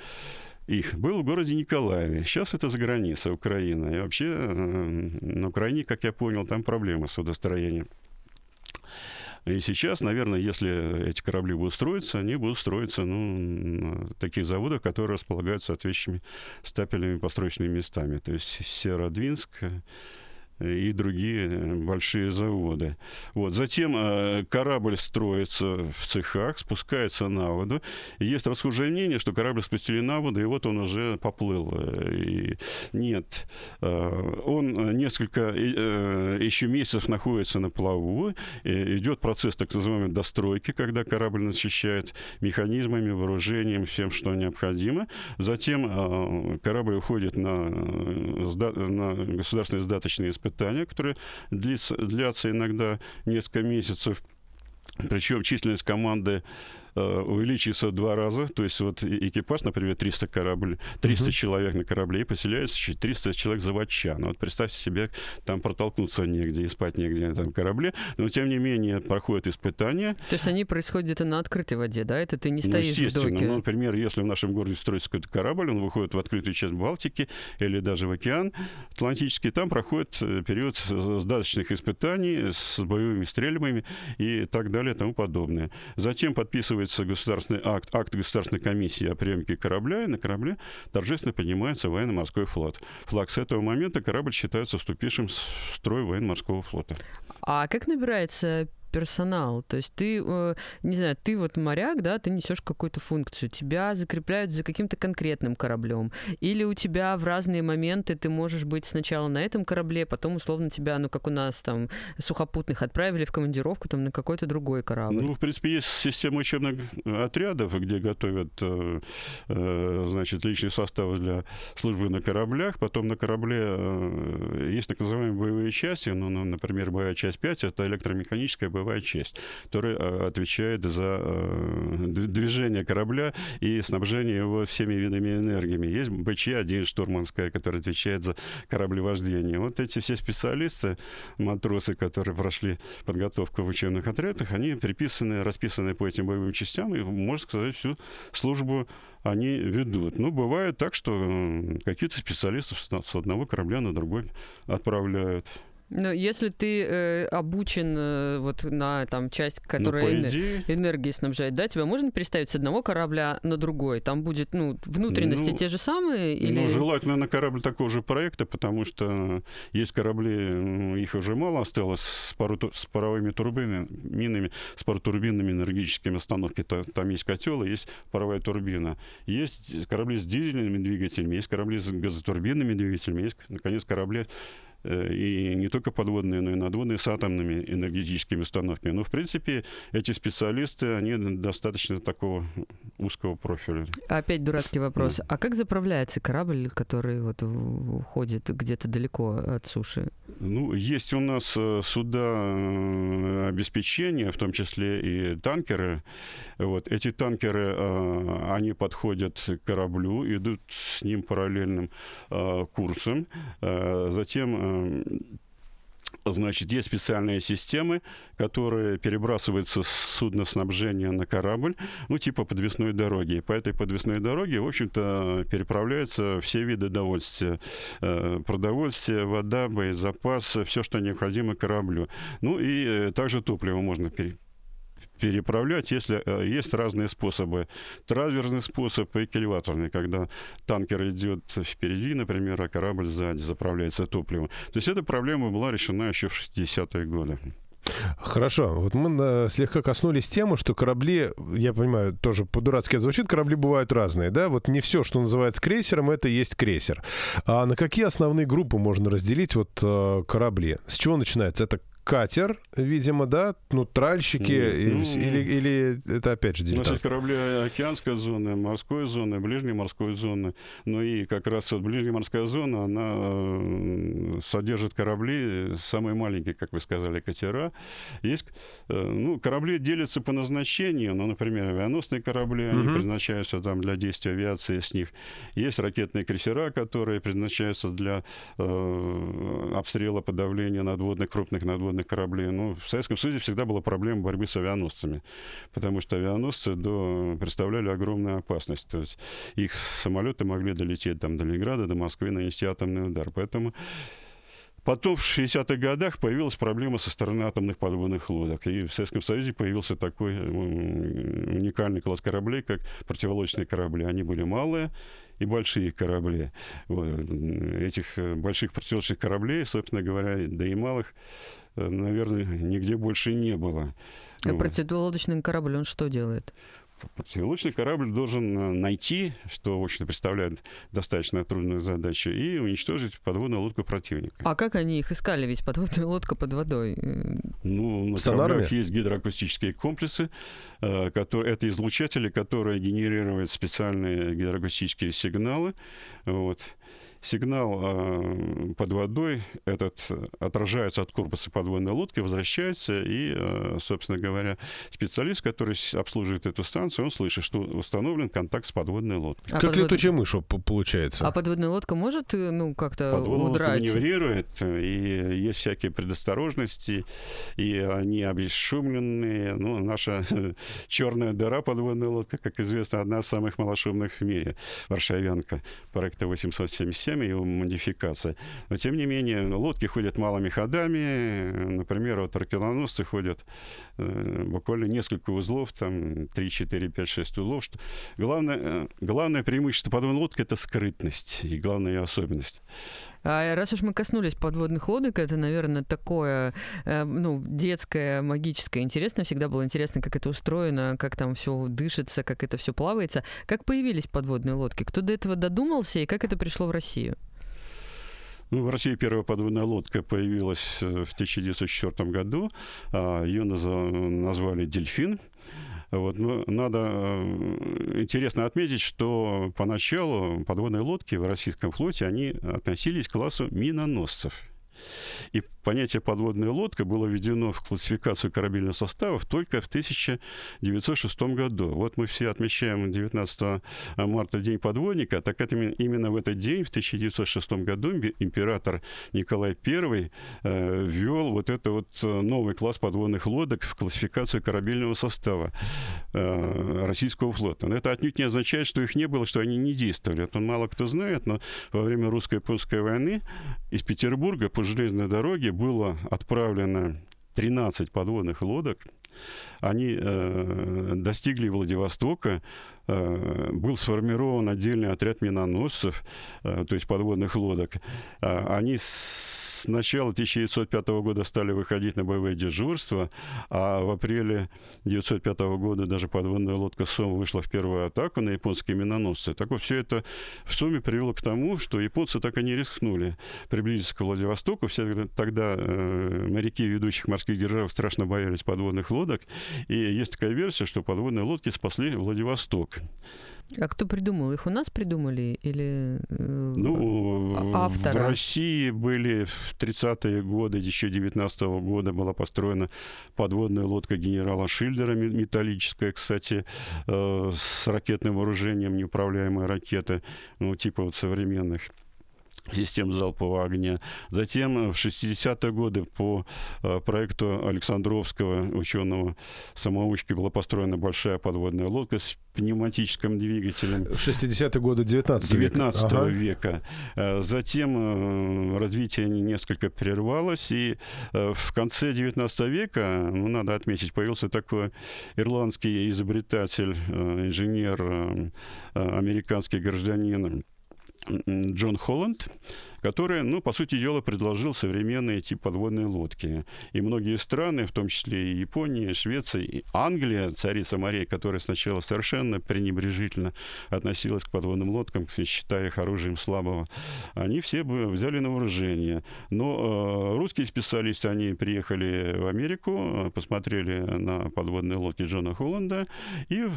их, был в городе Николаеве. Сейчас это за границей Украины. И вообще на Украине, как я понял, там проблемы с судостроением. И сейчас, наверное, если эти корабли будут строиться, они будут строиться, ну, на таких заводах, которые располагаются соответствующими стапелями и построечными местами. То есть Северодвинск и другие большие заводы. Вот. Затем э, корабль строится в цехах, спускается на воду. И есть расхожее мнение, что корабль спустили на воду, и вот он уже поплыл. И нет. Э, он несколько э, еще месяцев находится на плаву. И идет процесс так называемой достройки, когда корабль насыщает механизмами, вооружением, всем, что необходимо. Затем э, корабль уходит на, на государственные сдаточные испытания, испытания, которые длится, длятся иногда несколько месяцев. Причем численность команды э, увеличивается в два раза. То есть вот экипаж, например, триста, корабль, триста uh-huh. человек на корабле, и поселяется триста человек заводчан. Вот представьте себе, там протолкнуться негде и спать негде на этом корабле. Но тем не менее проходят испытания. То есть они происходят где-то на открытой воде, да? Это ты не стоишь в доке? Ну, естественно. Например, если в нашем городе строится какой-то корабль, он выходит в открытую часть Балтики или даже в океан Атлантический, там проходит период сдаточных испытаний с боевыми стрельбами и так далее. И тому подобное. Затем подписывается государственный акт, акт Государственной комиссии о приемке корабля, и на корабле торжественно поднимается военно-морской флот. Флаг с этого момента корабль считается вступившим в строй военно-морского флота. А как набирается персонал? То есть ты, не знаю, ты вот моряк, да, ты несешь какую-то функцию, тебя закрепляют за каким-то конкретным кораблем, или у тебя в разные моменты ты можешь быть сначала на этом корабле, потом условно тебя, ну как у нас там сухопутных отправили в командировку там на какой-то другой корабль. Ну, в принципе, есть система учебных отрядов, где готовят, значит, личный состав для службы на кораблях, потом на корабле есть так называемые боевые части, ну, например, боевая часть пять, это электромеханическая боевая боевая часть, которая отвечает за движение корабля и снабжение его всеми видами энергиями. Есть бэ че один штурманская, которая отвечает за кораблевождение. Вот эти все специалисты, матросы, которые прошли подготовку в учебных отрядах, они приписаны, расписаны по этим боевым частям и, можно сказать, всю службу они ведут. Ну, бывает так, что какие-то специалисты с одного корабля на другой отправляют. Но если ты э, обучен э, вот на там, часть, которая ну, энер- энергии снабжает, да, тебя можно переставить с одного корабля на другой? Там будет, ну, внутренности ну, те же самые? Или... Ну, желательно на корабль такого же проекта, потому что есть корабли, ну, их уже мало осталось, с, пару, с паровыми турбинами, с паротурбинными энергетическими установками. Там есть котел, есть паровая турбина. Есть корабли с дизельными двигателями, есть корабли с газотурбинными двигателями, есть, наконец, корабли и не только подводные, но и надводные, с атомными энергетическими установками. Но, в принципе, эти специалисты, они достаточно такого узкого профиля. Опять дурацкий вопрос. Да. А как заправляется корабль, который вот уходит где-то далеко от суши? Ну, есть у нас суда обеспечения, в том числе и танкеры. Вот. Эти танкеры, они подходят к кораблю, идут с ним параллельным курсом. Затем... Значит, есть специальные системы, которые перебрасываются с судноснабжения на корабль, ну, типа подвесной дороги. По этой подвесной дороге, в общем-то, переправляются все виды довольствия. Э, продовольствие, вода, боезапас, все, что необходимо кораблю. Ну, и э, также топливо можно переправить. переправлять, если э, есть разные способы. Траверсный способ и кильваторный, когда танкер идет впереди, например, а корабль сзади, заправляется топливом. То есть эта проблема была решена еще в шестидесятые годы. Хорошо. Вот мы слегка коснулись темы, что корабли, я понимаю, тоже по-дурацки звучит, корабли бывают разные, да? Вот не все, что называется крейсером, это и есть крейсер. А на какие основные группы можно разделить вот э, корабли? С чего начинается? Это катер, видимо, да? Ну, тральщики, ну, или, или это опять же девятнадцатый? Значит, корабли океанской зоны, морской зоны, ближней морской зоны. Ну и как раз вот ближняя морская зона, она э, содержит корабли, самые маленькие, как вы сказали, катера. Есть, э, ну, корабли делятся по назначению. Ну, например, авианосные корабли, они uh-huh. предназначаются там для действия авиации с них. Есть ракетные крейсера, которые предназначаются для э, обстрела, подавления надводных, крупных надводных кораблей. Но в Советском Союзе всегда была проблема борьбы с авианосцами, потому что авианосцы до... представляли огромную опасность. То есть их самолеты могли долететь там, до Ленинграда, до Москвы, нанести атомный удар. Поэтому потом в шестидесятых годах появилась проблема со стороны атомных подводных лодок. И в Советском Союзе появился такой уникальный класс кораблей, как противолодочные корабли. Они были малые и большие корабли. Вот. Этих больших противолодочных кораблей, собственно говоря, да и малых, наверное, нигде больше не было. А вот. Противолодочный корабль, он что делает? Противолодочный корабль должен найти, что, в общем-то, представляет достаточно трудную задачу, и уничтожить подводную лодку противника. А как они их искали? Ведь подводная лодка под водой. Ну, на кораблях есть гидроакустические комплексы, которые, это излучатели, которые генерируют специальные гидроакустические сигналы. Вот. Сигнал э, под водой этот отражается от корпуса подводной лодки, возвращается, и, э, собственно говоря, специалист, который обслуживает эту станцию, он слышит, что установлен контакт с подводной лодкой. А как подвод... летучая мышь получается. А подводная лодка может, ну, как-то подводная удрать? Подводная маневрирует, и есть всякие предосторожности, и они обесшумленные. Ну, наша черная дыра подводная лодка, как известно, одна из самых малошумных в мире. Варшавянка проекта восемьсот семьдесят семь. Его модификация. Но, тем не менее, лодки ходят малыми ходами. Например, вот арканоносцы ходят э, буквально несколько узлов, там три, четыре, пять, шесть узлов. Что... Главное, э, главное преимущество подводной лодки — это скрытность, и главная ее особенность. А раз уж мы коснулись подводных лодок, это, наверное, такое, ну, детское, магическое, интересно. Всегда было интересно, как это устроено, как там все дышится, как это все плавается. Как появились подводные лодки? Кто до этого додумался и как это пришло в Россию? Ну, в России первая подводная лодка появилась в тысяча девятьсот четвёртом году. Ее назвали «Дельфин». Вот, но надо интересно отметить, что поначалу подводные лодки в российском флоте, они относились к классу миноносцев. И понятие «подводная лодка» было введено в классификацию корабельных составов только в тысяча девятьсот шестом году. Вот мы все отмечаем девятнадцатого марта День подводника, так это именно в этот день, в тысяча девятьсот шестом году, император Николай Первый э, ввел вот этот вот новый класс подводных лодок в классификацию корабельного состава э, российского флота. Но это отнюдь не означает, что их не было, что они не действовали. Это мало кто знает, но во время Русско-японской войны из Петербурга по железной дороге было отправлено тринадцать подводных лодок. Они э, достигли Владивостока, э, был сформирован отдельный отряд миноносцев, э, то есть подводных лодок. Э, они с с начала тысяча девятьсот пятого года стали выходить на боевые дежурства, а в апреле тысяча девятьсот пятого года даже подводная лодка «Сом» вышла в первую атаку на японские миноносцы. Так вот, все это в сумме привело к тому, что японцы так и не рискнули приблизиться к Владивостоку. Все тогда э, моряки ведущих морских держав страшно боялись подводных лодок, и есть такая версия, что подводные лодки спасли Владивосток. А кто придумал? Их у нас придумали или ну, автора? В России были в тридцатые годы, еще девятнадцатого года была построена подводная лодка генерала Шильдера, металлическая, кстати, э, с ракетным вооружением, неуправляемая ракета, ну, типа вот современных систем залпового огня. Затем в шестидесятые годы по э, проекту Александровского, ученого-самоучки, была построена большая подводная лодка с пневматическим двигателем. В шестидесятые годы девятнадцатого века. Ага. Затем развитие несколько прервалось, и в конце девятнадцатого века, ну, надо отметить, появился такой ирландский изобретатель, инженер, американский гражданин Джон Холланд, который, ну, по сути дела, предложил современные тип подводной лодки. И многие страны, в том числе и Япония, и Швеция, и Англия, царица морей, которая сначала совершенно пренебрежительно относилась к подводным лодкам, считая их оружием слабого, они все бы взяли на вооружение. Но э, русские специалисты, они приехали в Америку, посмотрели на подводные лодки Джона Холланда и, э,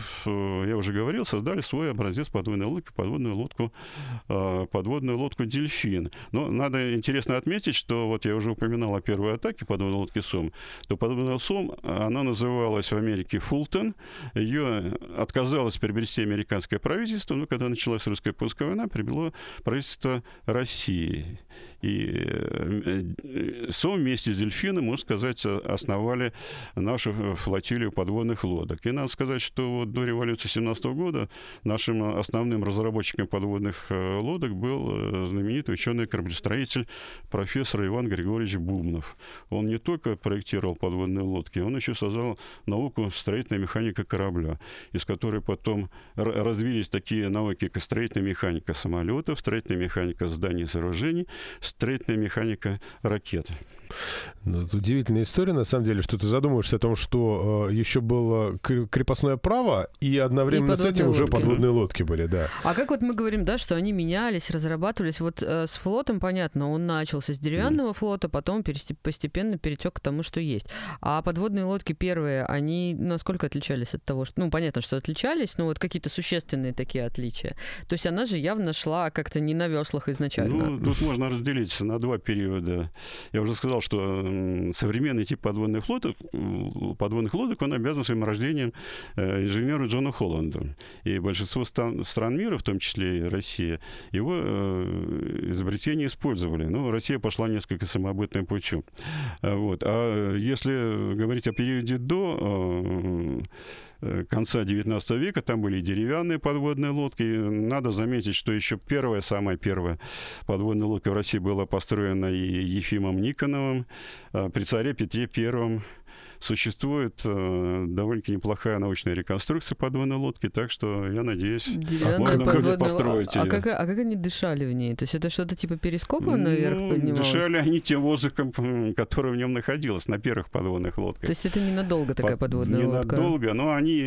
я уже говорил, создали свой образец подводной лодки, подводную лодку, э, подводную лодку «Дельфин». Но надо интересно отметить, что вот я уже упоминал о первой атаке подводной лодки «Сом», то подводная «Сом», она называлась в Америке «Фултон». Ее отказалось приобрести американское правительство, но когда началась русско-японская война, приобрело правительство России. И «Сом» вместе с «Дельфином», можно сказать, основали нашу флотилию подводных лодок. И надо сказать, что вот до революции семнадцатого года нашим основным разработчиком подводных лодок был знаменитый ученый кораблестроитель профессор Иван Григорьевич Бубнов. Он не только проектировал подводные лодки, он еще создал науку строительная механика корабля, из которой потом р- развились такие науки, как строительная механика самолетов, строительная механика зданий и сооружений, строительная механика ракет. Ну, это удивительная история, на самом деле, что ты задумываешься о том, что э, еще было крепостное право, и одновременно и с этим лодки. Уже подводные лодки были, да. А как вот мы говорим, да, что они менялись, разрабатывались, вот э, с флотом, понятно, он начался с деревянного mm. флота, потом постепенно перетек к тому, что есть. А подводные лодки первые, они насколько отличались от того, что... Ну, понятно, что отличались, но вот какие-то существенные такие отличия. То есть она же явно шла как-то не на веслах изначально. Ну, тут можно разделить на два периода. Я уже сказал, что современный тип подводных лодок, подводных лодок, он обязан своим рождением инженеру Джону Холланду. И большинство стран, стран мира, в том числе и Россия, его изобретение использовали. Но Россия пошла несколько самобытным путем. Вот. А если говорить о периоде до... конца девятнадцатого века, там были и деревянные подводные лодки. И надо заметить, что еще первая, самая первая подводная лодка в России была построена и Ефимом Никоновым при царе Петре Первом. Существует э, довольно-таки неплохая научная реконструкция подводной лодки, так что, я надеюсь, можно будет построить ее. А как, а как они дышали в ней? То есть это что-то типа перископа наверх ну, поднималось? Дышали они тем воздухом, который в нем находилось на первых подводных лодках. То есть это ненадолго такая Под... подводная ненадолго, лодка? Ненадолго, но они,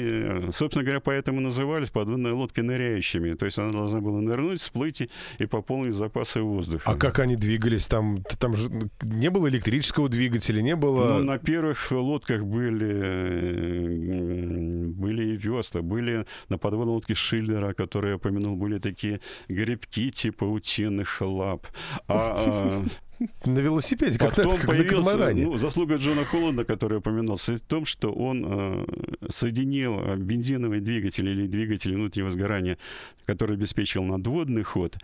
собственно говоря, поэтому назывались подводные лодки ныряющими. То есть она должна была нырнуть, всплыть и, и пополнить запасы воздуха. А как они двигались? Там, там же не было электрического двигателя, не было... Ну, на первых лодках как были, были и весла, были на подводной лодке Шиллера, которые я упомянул, были такие гребки типа утиных лап. А... На велосипеде, как-то как на катамаране. Ну, заслуга Джона Холланда, который упоминался, в том, что он э, соединил бензиновый двигатель или двигатель внутреннего сгорания, который обеспечил надводный ход,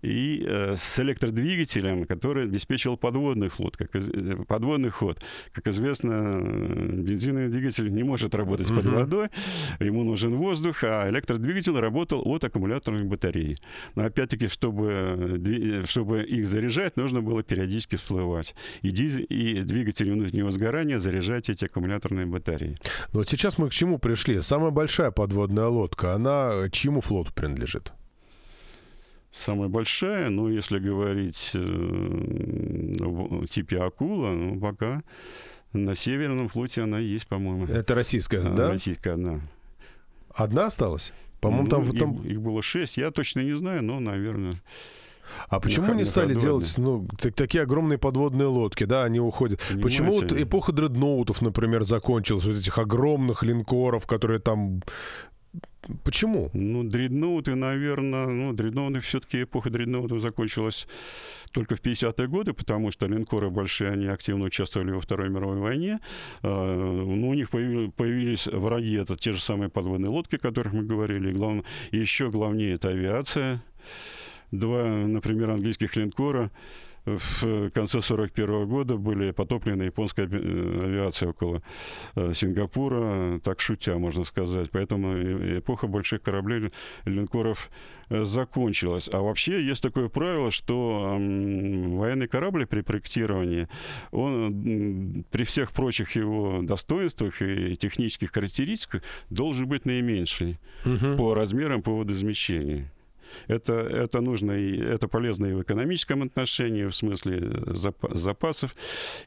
и э, с электродвигателем, который обеспечил подводный ход. Как, подводный ход. Как известно, бензиновый двигатель не может работать uh-huh. под водой, ему нужен воздух, а электродвигатель работал от аккумуляторных батарей. Но опять-таки, чтобы, чтобы их заряжать, нужно было периодически всплывать. И, дизель, и двигатель внутреннего сгорания заряжать эти аккумуляторные батареи. Но вот сейчас мы к чему пришли? Самая большая подводная лодка, она чьему флоту принадлежит? самая большая, но если говорить о типе акула, ну, пока на Северном флоте она есть, по-моему. Это российская, а, да? Российская одна. Одна осталась? По-моему, ну, там, их, там... их было шесть, я точно не знаю, но, наверное... А почему не стали делать ну, так, такие огромные подводные лодки, да, они уходят? Понимаете? Почему вот эпоха дредноутов, например, закончилась, вот этих огромных линкоров, которые там... Почему? Ну, дредноуты, наверное, ну, дредноуты все-таки, эпоха дредноутов закончилась только в пятидесятые годы, потому что линкоры большие, они активно участвовали во Второй мировой войне. А, ну, у них появились, появились враги, это те же самые подводные лодки, о которых мы говорили. Глав... Еще главнее это авиация. Два, например, английских линкора в конце сорок первого года были потоплены японской авиацией около Сингапура, так шутя, можно сказать. Поэтому эпоха больших кораблей, линкоров закончилась. А вообще есть такое правило, что военный корабль при проектировании, он при всех прочих его достоинствах и технических характеристиках должен быть наименьший угу. по размерам, по водоизмещению. Это, это нужно, и это полезно и в экономическом отношении, в смысле запасов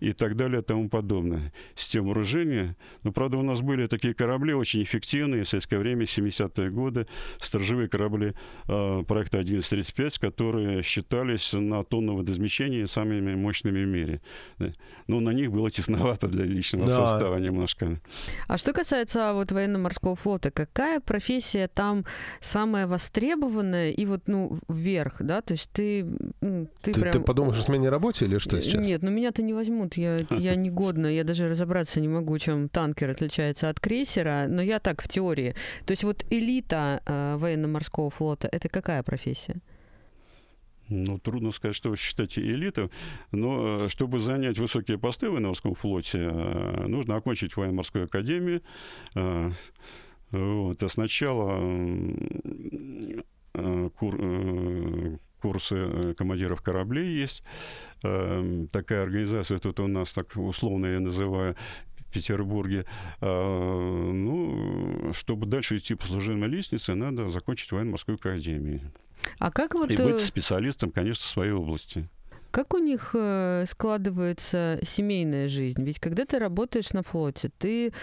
и так далее, и тому подобное. Система вооружения. Но, правда, у нас были такие корабли очень эффективные в советское время, семидесятые годы, сторожевые корабли э, проекта одиннадцать тридцать пять, которые считались на тонну водоизмещения самыми мощными в мире. Но на них было тесновато для личного да. состава немножко. А что касается вот, военно-морского флота, какая профессия там самая востребованная? И вот, ну, вверх, да, то есть ты... Ты, ты, прям... ты подумаешь о смене работы или что сейчас? Нет, ну меня-то не возьмут, я, я негодна, я даже разобраться не могу, чем танкер отличается от крейсера, но я так в теории. То есть вот элита э, военно-морского флота, это какая профессия? Ну, трудно сказать, что вы считаете элитой, но чтобы занять высокие посты в военно-морском флоте, нужно окончить военно-морскую академию. Э, вот, а сначала... Кур, курсы командиров кораблей есть. Такая организация тут у нас, так условно я называю, в Петербурге. Ну, чтобы дальше идти по служебной лестнице, надо закончить военно-морскую академию. А как вот... И быть специалистом, конечно, в своей области. Как у них складывается семейная жизнь? Ведь когда ты работаешь на флоте, ты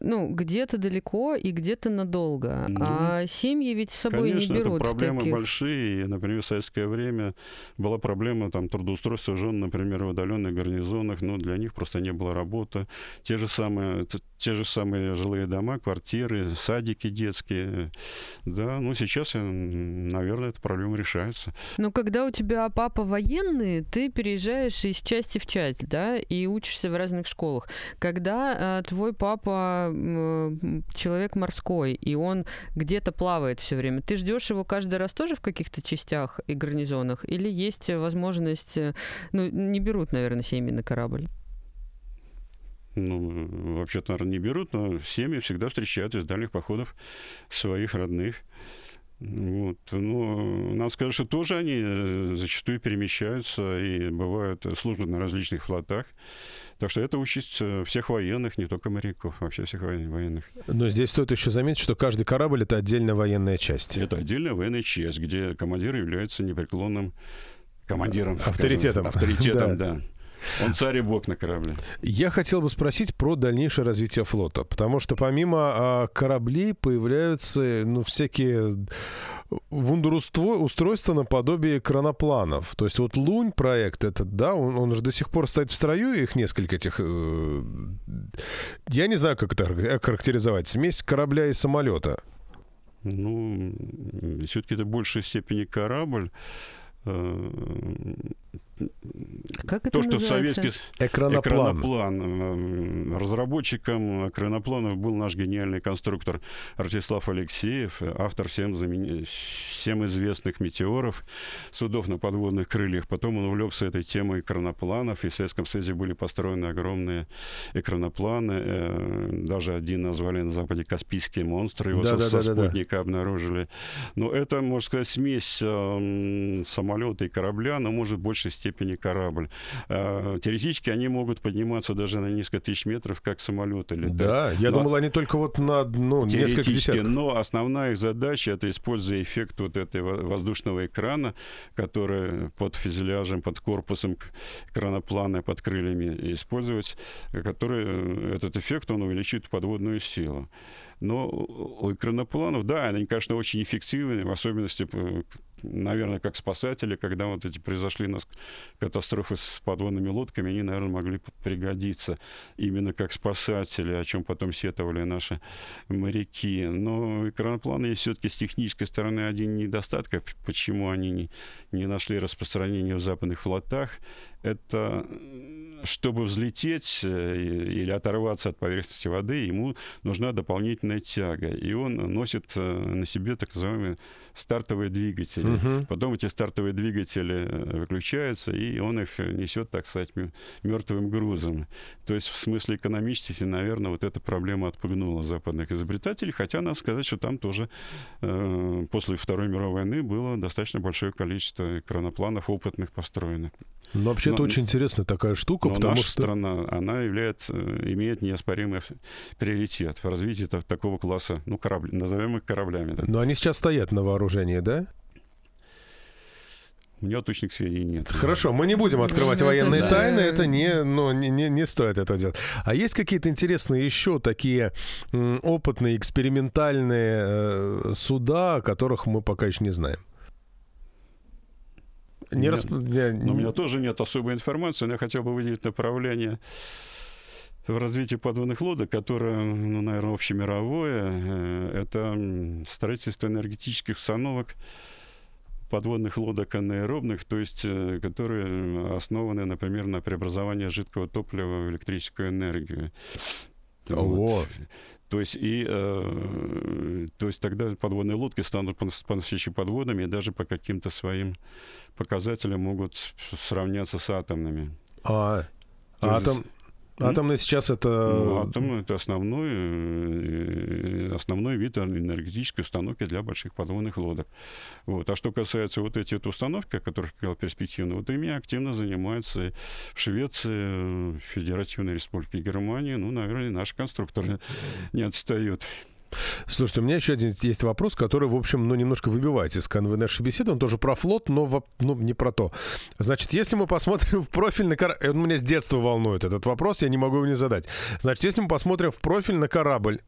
ну, где-то далеко и где-то надолго. Ну, а семьи ведь с собой конечно, не берут. Конечно, проблемы таких... большие. Например, в советское время была проблема там, трудоустройства жен, например, в отдаленных гарнизонах. Но для них просто не было работы. Те же самые... Те же самые жилые дома, квартиры, садики детские. Да, ну сейчас, наверное, эта проблема решается. Но когда у тебя папа военный, ты переезжаешь из части в часть, да, и учишься в разных школах. Когда э, твой папа э, человек морской, и он где-то плавает все время, ты ждешь его каждый раз тоже в каких-то частях и гарнизонах? Или есть возможность... Ну, не берут, наверное, семьи на корабль. Ну, вообще-то, наверное, не берут, но семьи всегда встречают из дальних походов своих родных. Вот. Но надо сказать, что тоже они зачастую перемещаются и бывают, служат на различных флотах. Так что это участь всех военных, не только моряков, а вообще всех военных. Но здесь стоит еще заметить, что каждый корабль — это отдельная военная часть. Это отдельная военная часть, где командир является непреклонным командиром. Авторитетом. Авторитетом, да. Он царь и бог на корабле. Я хотел бы спросить про дальнейшее развитие флота, потому что помимо а, кораблей появляются ну, всякие вундерустройства наподобие кранопланов. То есть вот Лунь проект этот, да, он, он же до сих пор стоит в строю, их несколько этих... Э, я не знаю, как это характеризовать. Смесь корабля и самолета. Ну, все-таки это в большей степени корабль. Как это то, что называется? Советский экраноплан. экраноплан. Разработчиком экранопланов был наш гениальный конструктор Ростислав Алексеев, автор всем, замен... всем известных метеоров, судов на подводных крыльях. Потом он увлекся этой темой экранопланов, и в Советском Союзе были построены огромные экранопланы. Даже один назвали на Западе «Каспийский монстр», его да, со, да, со да, спутника да. обнаружили. Но это, можно сказать, смесь э, самолета и корабля, но, может, в большей степени степени корабль. А, теоретически они могут подниматься даже на несколько тысяч метров, как самолеты летают. Да, я но, думал, они только вот на ну, несколько десятков. Но основная их задача — это, используя эффект вот этого воздушного экрана, который под фюзеляжем, под корпусом краноплана, под крыльями использовать, который, этот эффект, он увеличит подводную силу. Но у экранопланов, да, они, конечно, очень эффективны, в особенности, наверное, как спасатели, когда вот эти произошли у нас катастрофы с подводными лодками, они, наверное, могли пригодиться именно как спасатели, о чем потом сетовали наши моряки. Но экранопланы есть все-таки с технической стороны один недостаток, почему они не, не нашли распространения в западных флотах. Это чтобы взлететь или оторваться от поверхности воды, ему нужна дополнительная тяга. И он носит на себе так называемые стартовые двигатели. Угу. Потом эти стартовые двигатели выключаются, и он их несет, так сказать, мертвым грузом. То есть в смысле экономичности, наверное, вот эта проблема отпугнула западных изобретателей. Хотя надо сказать, что там тоже э, после Второй мировой войны было достаточно большое количество экранопланов опытных построено. Но вообще это очень интересная такая штука, потому наша что... страна, она является, имеет неоспоримый приоритет в развитии такого класса, ну, корабли, назовем их кораблями. Так. Но они сейчас стоят на вооружении, да? У меня точных сведений нет. Хорошо, мы не будем открывать ну, военные это, тайны, да. это не, ну, не, не, не стоит это делать. А есть какие-то интересные еще такие м, опытные, экспериментальные э, суда, о которых мы пока еще не знаем? Не расп... я... Но у меня тоже нет особой информации, но я хотел бы выделить направление в развитии подводных лодок, которое, ну, наверное, общемировое. Это строительство энергетических установок подводных лодок анаэробных, то есть которые основаны, например, на преобразовании жидкого топлива в электрическую энергию. Вот. То есть, и, э, то есть тогда подводные лодки станут по-настоящему подводными и даже по каким-то своим показателям могут сравняться с атомными. А, а атом... атомный сейчас это... Ну, атом — это основной, основной вид энергетической установки для больших подводных лодок. Вот. А что касается вот эти вот установки, о которых я говорил, перспективно, вот ими активно занимаются в Швеции, в Федеративной Республике Германии. Ну, наверное, наши конструкторы не отстают. Слушайте, у меня еще один есть вопрос, который, в общем, ну, немножко выбивает из канвы нашей беседы. Он тоже про флот, но в, ну, не про то. Значит, если мы посмотрим в профиль на корабль... Он меня с детства волнует, этот вопрос, я не могу его не задать. Значит, если мы посмотрим в профиль на корабль,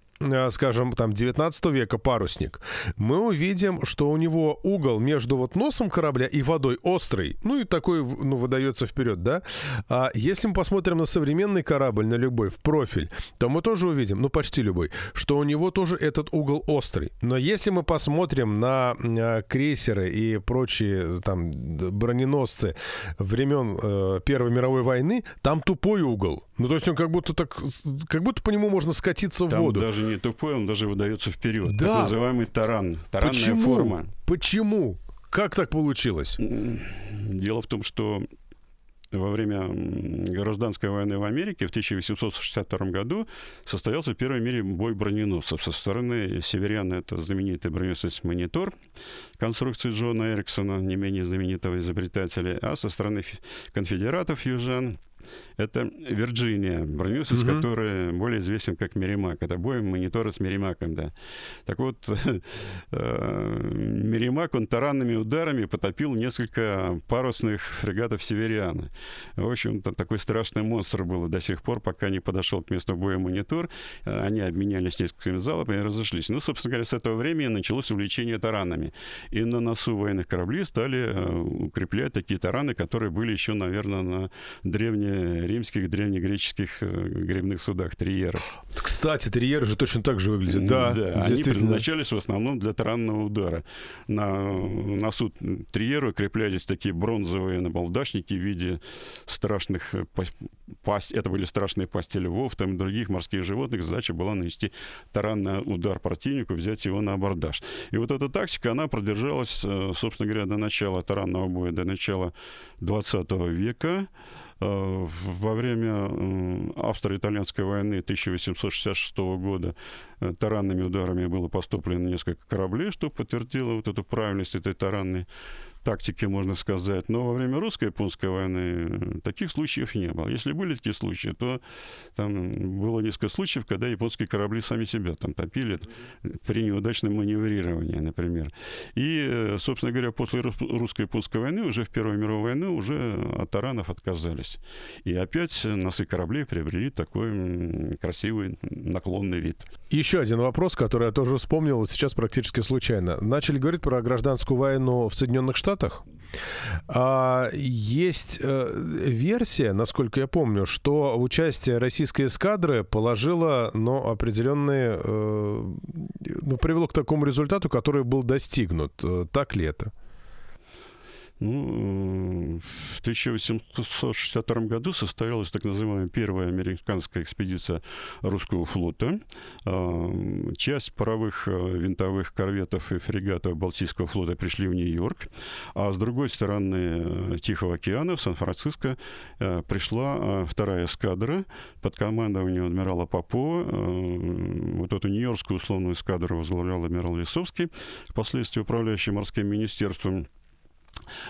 скажем, там, девятнадцатого века, парусник, мы увидим, что у него угол между вот носом корабля и водой острый, ну и такой, ну, выдается вперед, да? А если мы посмотрим на современный корабль, на любой, в профиль, то мы тоже увидим, ну, почти любой, что у него тоже этот угол острый. Но если мы посмотрим на крейсеры и прочие, там, броненосцы времен э, Первой мировой войны, там тупой угол. Ну, то есть он как будто так, как будто по нему можно скатиться там в воду. Даже не тупой, он даже выдается вперед. Да. Так называемый таран. Таранная Почему? форма. Почему? Как так получилось? Дело в том, что во время гражданской войны в Америке в тысяча восемьсот шестьдесят втором году состоялся первый в мире бой броненосцев. Со стороны северян это знаменитый броненосец «Монитор», конструкции Джона Эриксона, не менее знаменитого изобретателя, а со стороны конфедератов южан это Вирджиния, броненосец, угу. который более известен как Меримак. Это бой Монитора с Меримаком, да. Так вот, Меримак, он таранными ударами потопил несколько парусных фрегатов северян. В общем-то, такой страшный монстр был до сих пор, пока не подошел к месту боя Монитор. Они обменялись несколькими залпами и разошлись. Ну, собственно говоря, с этого времени началось увлечение таранами. И на носу военных кораблей стали укреплять такие тараны, которые были еще, наверное, на древние римских, древнегреческих гребных судах, триеров. Кстати, триеры же точно так же выглядят. Да, да, они предназначались в основном для таранного удара. На носу триеры креплялись такие бронзовые набалдашники в виде страшных пастей. Это были страшные пасти львов, там и других морских животных. Задача была нанести таранный удар противнику, взять его на абордаж. И вот эта тактика, она продержалась, собственно говоря, до начала таранного боя, до начала двадцатого века. Во время австро-итальянской войны тысяча восемьсот шестьдесят шестого года таранными ударами было поступлено несколько кораблей, что подтвердило вот эту правильность этой таранной тактики, можно сказать. Но во время русско-японской войны таких случаев не было. Если были такие случаи, то там было несколько случаев, когда японские корабли сами себя там топили при неудачном маневрировании, например. И, собственно говоря, после русско-японской войны, уже в Первую мировую войну, уже от таранов отказались. И опять носы кораблей приобрели такой красивый наклонный вид. Еще один вопрос, который я тоже вспомнил сейчас практически случайно. Начали говорить про гражданскую войну в Соединенных Штатах. А есть версия, насколько я помню, что участие российской эскадры положило, но определенные, ну, привело к такому результату, который был достигнут. Так ли это? Ну, в тысяча восемьсот шестьдесят втором году состоялась так называемая первая американская экспедиция русского флота. Часть паровых винтовых корветов и фрегатов Балтийского флота пришли в Нью-Йорк, а с другой стороны Тихого океана в Сан-Франциско пришла вторая эскадра под командованием адмирала Попова. Вот эту нью-йоркскую условную эскадру возглавлял адмирал Лисовский, впоследствии управляющий морским министерством.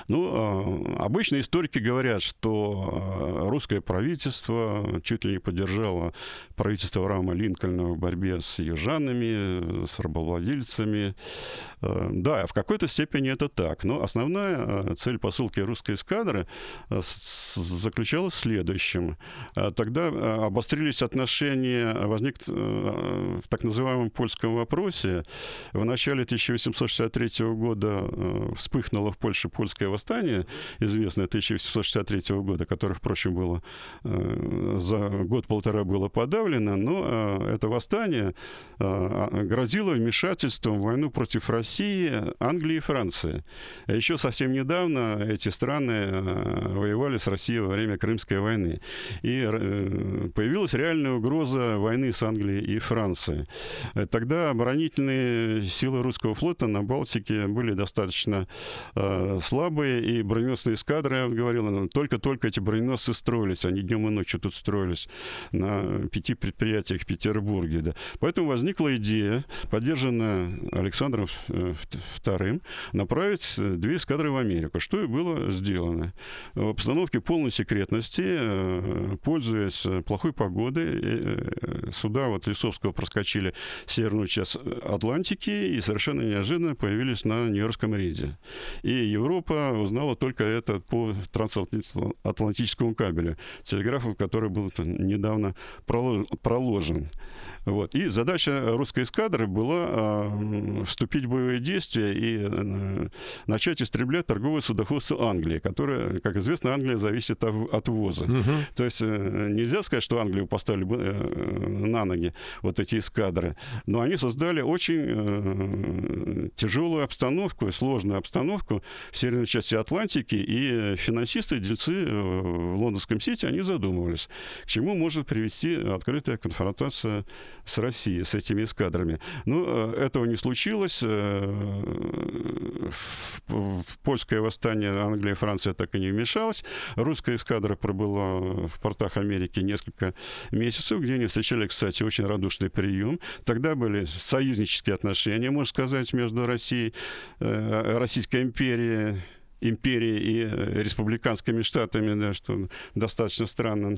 Ну, обычно историки говорят, что русское правительство чуть ли не поддержало правительство Авраама Линкольна в борьбе с южанами, с рабовладельцами. Да, в какой-то степени это так. Но основная цель посылки русской эскадры заключалась в следующем. Тогда обострились отношения, возник в так называемом польском вопросе. В начале тысяча восемьсот шестьдесят третьего года вспыхнуло в Польше польское восстание, известное тысяча восемьсот шестьдесят третьего года, которое, впрочем, было э, за год-полтора было подавлено, но э, это восстание э, грозило вмешательством в войну против России, Англии и Франции. Еще совсем недавно эти страны э, воевали с Россией во время Крымской войны. И э, появилась реальная угроза войны с Англией и Францией. Тогда оборонительные силы русского флота на Балтике были достаточно э, слабые, и броненосные эскадры, я говорил, только-только эти броненосцы строились, они днем и ночью тут строились на пяти предприятиях в Петербурге. Да. Поэтому возникла идея, поддержанная Александром вторым, направить две эскадры в Америку, что и было сделано. В обстановке полной секретности, пользуясь плохой погодой, суда вот Лисовского проскочили северную часть Атлантики и совершенно неожиданно появились на Нью-Йоркском рейде. И Европа узнала только это по трансатлантическому кабелю, телеграфу, который был недавно проложен. Вот. И задача русской эскадры была э, вступить в боевые действия и э, начать истреблять торговое судоходство Англии, которое, как известно, Англия зависит от, от ввоза. Угу. То есть э, нельзя сказать, что Англию поставили бы, э, на ноги вот эти эскадры, но они создали очень э, тяжелую обстановку, сложную обстановку в северной части Атлантики, и финансисты, дельцы в Лондонском Сити, они задумывались, к чему может привести открытая конфронтация с Россией, с этими эскадрами. Но этого не случилось. В польское восстание Англия и Франция так и не вмешалась. Русская эскадра пробыла в портах Америки несколько месяцев, где они встречали, кстати, очень радушный прием. Тогда были союзнические отношения, можно сказать, между Россией, Российской империей, империей и республиканскими штатами, да, что достаточно странно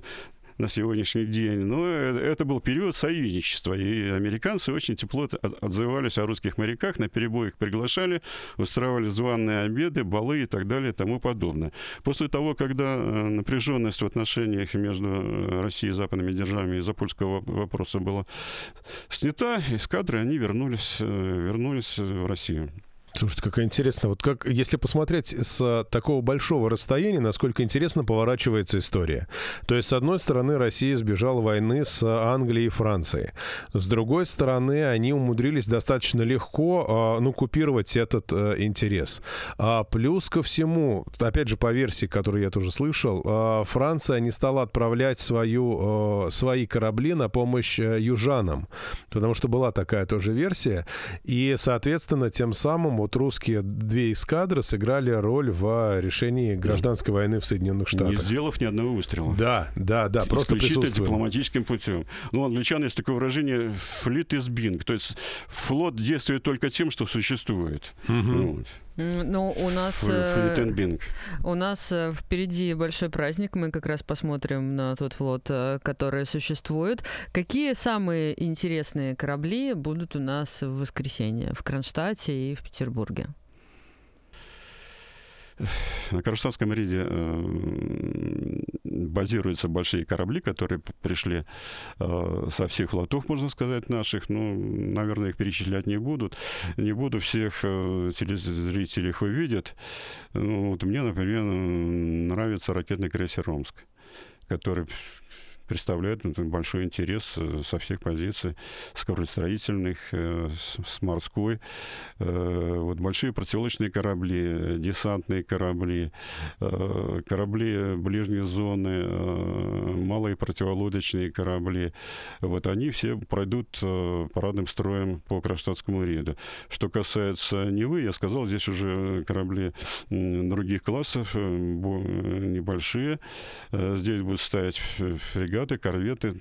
на сегодняшний день. Но это был период союзничества, и американцы очень тепло отзывались о русских моряках, на перебой их приглашали, устраивали званые обеды, балы и так далее и тому подобное. После того, когда напряженность в отношениях между Россией и западными державами из-за польского вопроса была снята, эскадры, они вернулись, вернулись в Россию. Слушайте, как интересно. Вот как, если посмотреть с такого большого расстояния, насколько интересно поворачивается история. То есть, с одной стороны, Россия избежала войны с Англией и Францией. С другой стороны, они умудрились достаточно легко, ну, купировать этот интерес. А плюс ко всему, опять же, по версии, которую я тоже слышал, Франция не стала отправлять свою, свои корабли на помощь южанам. Потому что была такая тоже версия. И, соответственно, тем самым вот Вот русские две эскадры сыграли роль в решении гражданской войны в Соединенных Штатах. Не сделав ни одного выстрела. Да, да, да. Просто исключительно дипломатическим путем. Ну, у англичан есть такое выражение «флит из бинг». То есть флот действует только тем, что существует. Угу. Вот. Ну, у нас, э, у нас впереди большой праздник. Мы как раз посмотрим на тот флот, который существует. Какие самые интересные корабли будут у нас в воскресенье в Кронштадте и в Петербурге? На Кронштадтском рейде э, базируются большие корабли, которые пришли э, со всех флотов, можно сказать, наших. Ну, наверное, их перечислять не будут. Не буду, всех э, телезрителей их увидят. Ну, вот мне, например, нравится ракетный крейсер «Омск», который представляет, ну, большой интерес со всех позиций, с корабельстроительных, с морской. Вот большие противолодочные корабли, десантные корабли, корабли ближней зоны, малые противолодочные корабли. Вот они все пройдут парадным строем по Кронштадтскому рейду. Что касается Невы, я сказал, здесь уже корабли других классов, небольшие. Здесь будут стоять фрегаты, корветы,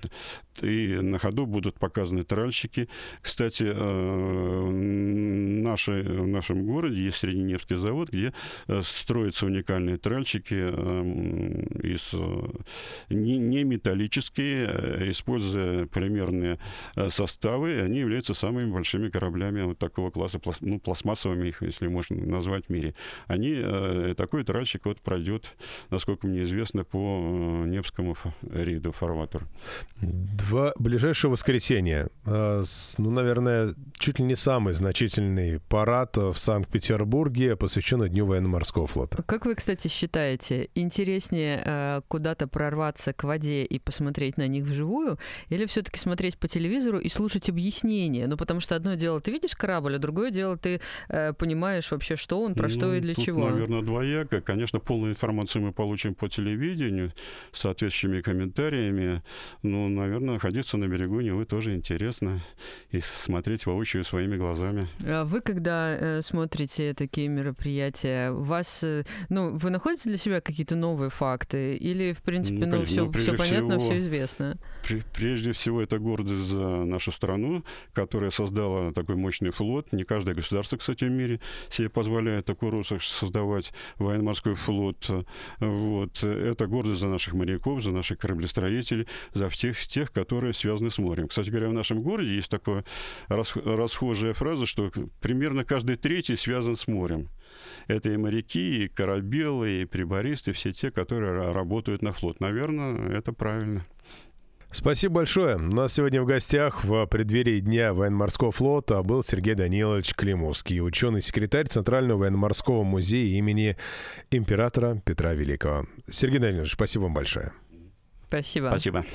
и на ходу будут показаны тральщики. Кстати, наши, в нашем городе есть Средненевский завод, где строятся уникальные тральщики, из, не, не металлические, используя полимерные составы. Они являются самыми большими кораблями вот такого класса, ну, пластмассовыми их, если можно назвать, в мире. Они, такой тральщик вот пройдет, насколько мне известно, по Невскому рейду. Фарватер. Два ближайшего воскресенья. Ну, наверное, чуть ли не самый значительный парад в Санкт-Петербурге, посвященный Дню военно-морского флота. Как вы, кстати, считаете, интереснее куда-то прорваться к воде и посмотреть на них вживую, или все-таки смотреть по телевизору и слушать объяснения? Ну, потому что одно дело, ты видишь корабль, а другое дело, ты понимаешь вообще, что он, про что, ну, и для тут, чего. Наверное, двояко. Конечно, полную информацию мы получим по телевидению с соответствующими комментариями. Ну, наверное, находиться на берегу Невы тоже интересно. И смотреть воочию своими глазами. А вы, когда э, смотрите такие мероприятия, вас, э, ну, вы находите для себя какие-то новые факты? Или, в принципе, ну, ну, все, ну, все понятно, все известно? Пр- прежде всего, это гордость за нашу страну, которая создала такой мощный флот. Не каждое государство, кстати, в мире себе позволяет такой роскошь создавать военно-морской флот. Вот. Это гордость за наших моряков, за наших кораблестроителей, за всех тех, которые связаны с морем. Кстати говоря, в нашем городе есть такая расхожая фраза, что примерно каждый третий связан с морем. Это и моряки, и корабелы, и прибористы, все те, которые работают на флот. Наверное, это правильно. Спасибо большое. У нас сегодня в гостях в преддверии Дня военно-морского флота был Сергей Данилович Климовский, ученый-секретарь Центрального военно-морского музея имени императора Петра Великого. Сергей Данилович, спасибо вам большое. Спасибо. Спасибо.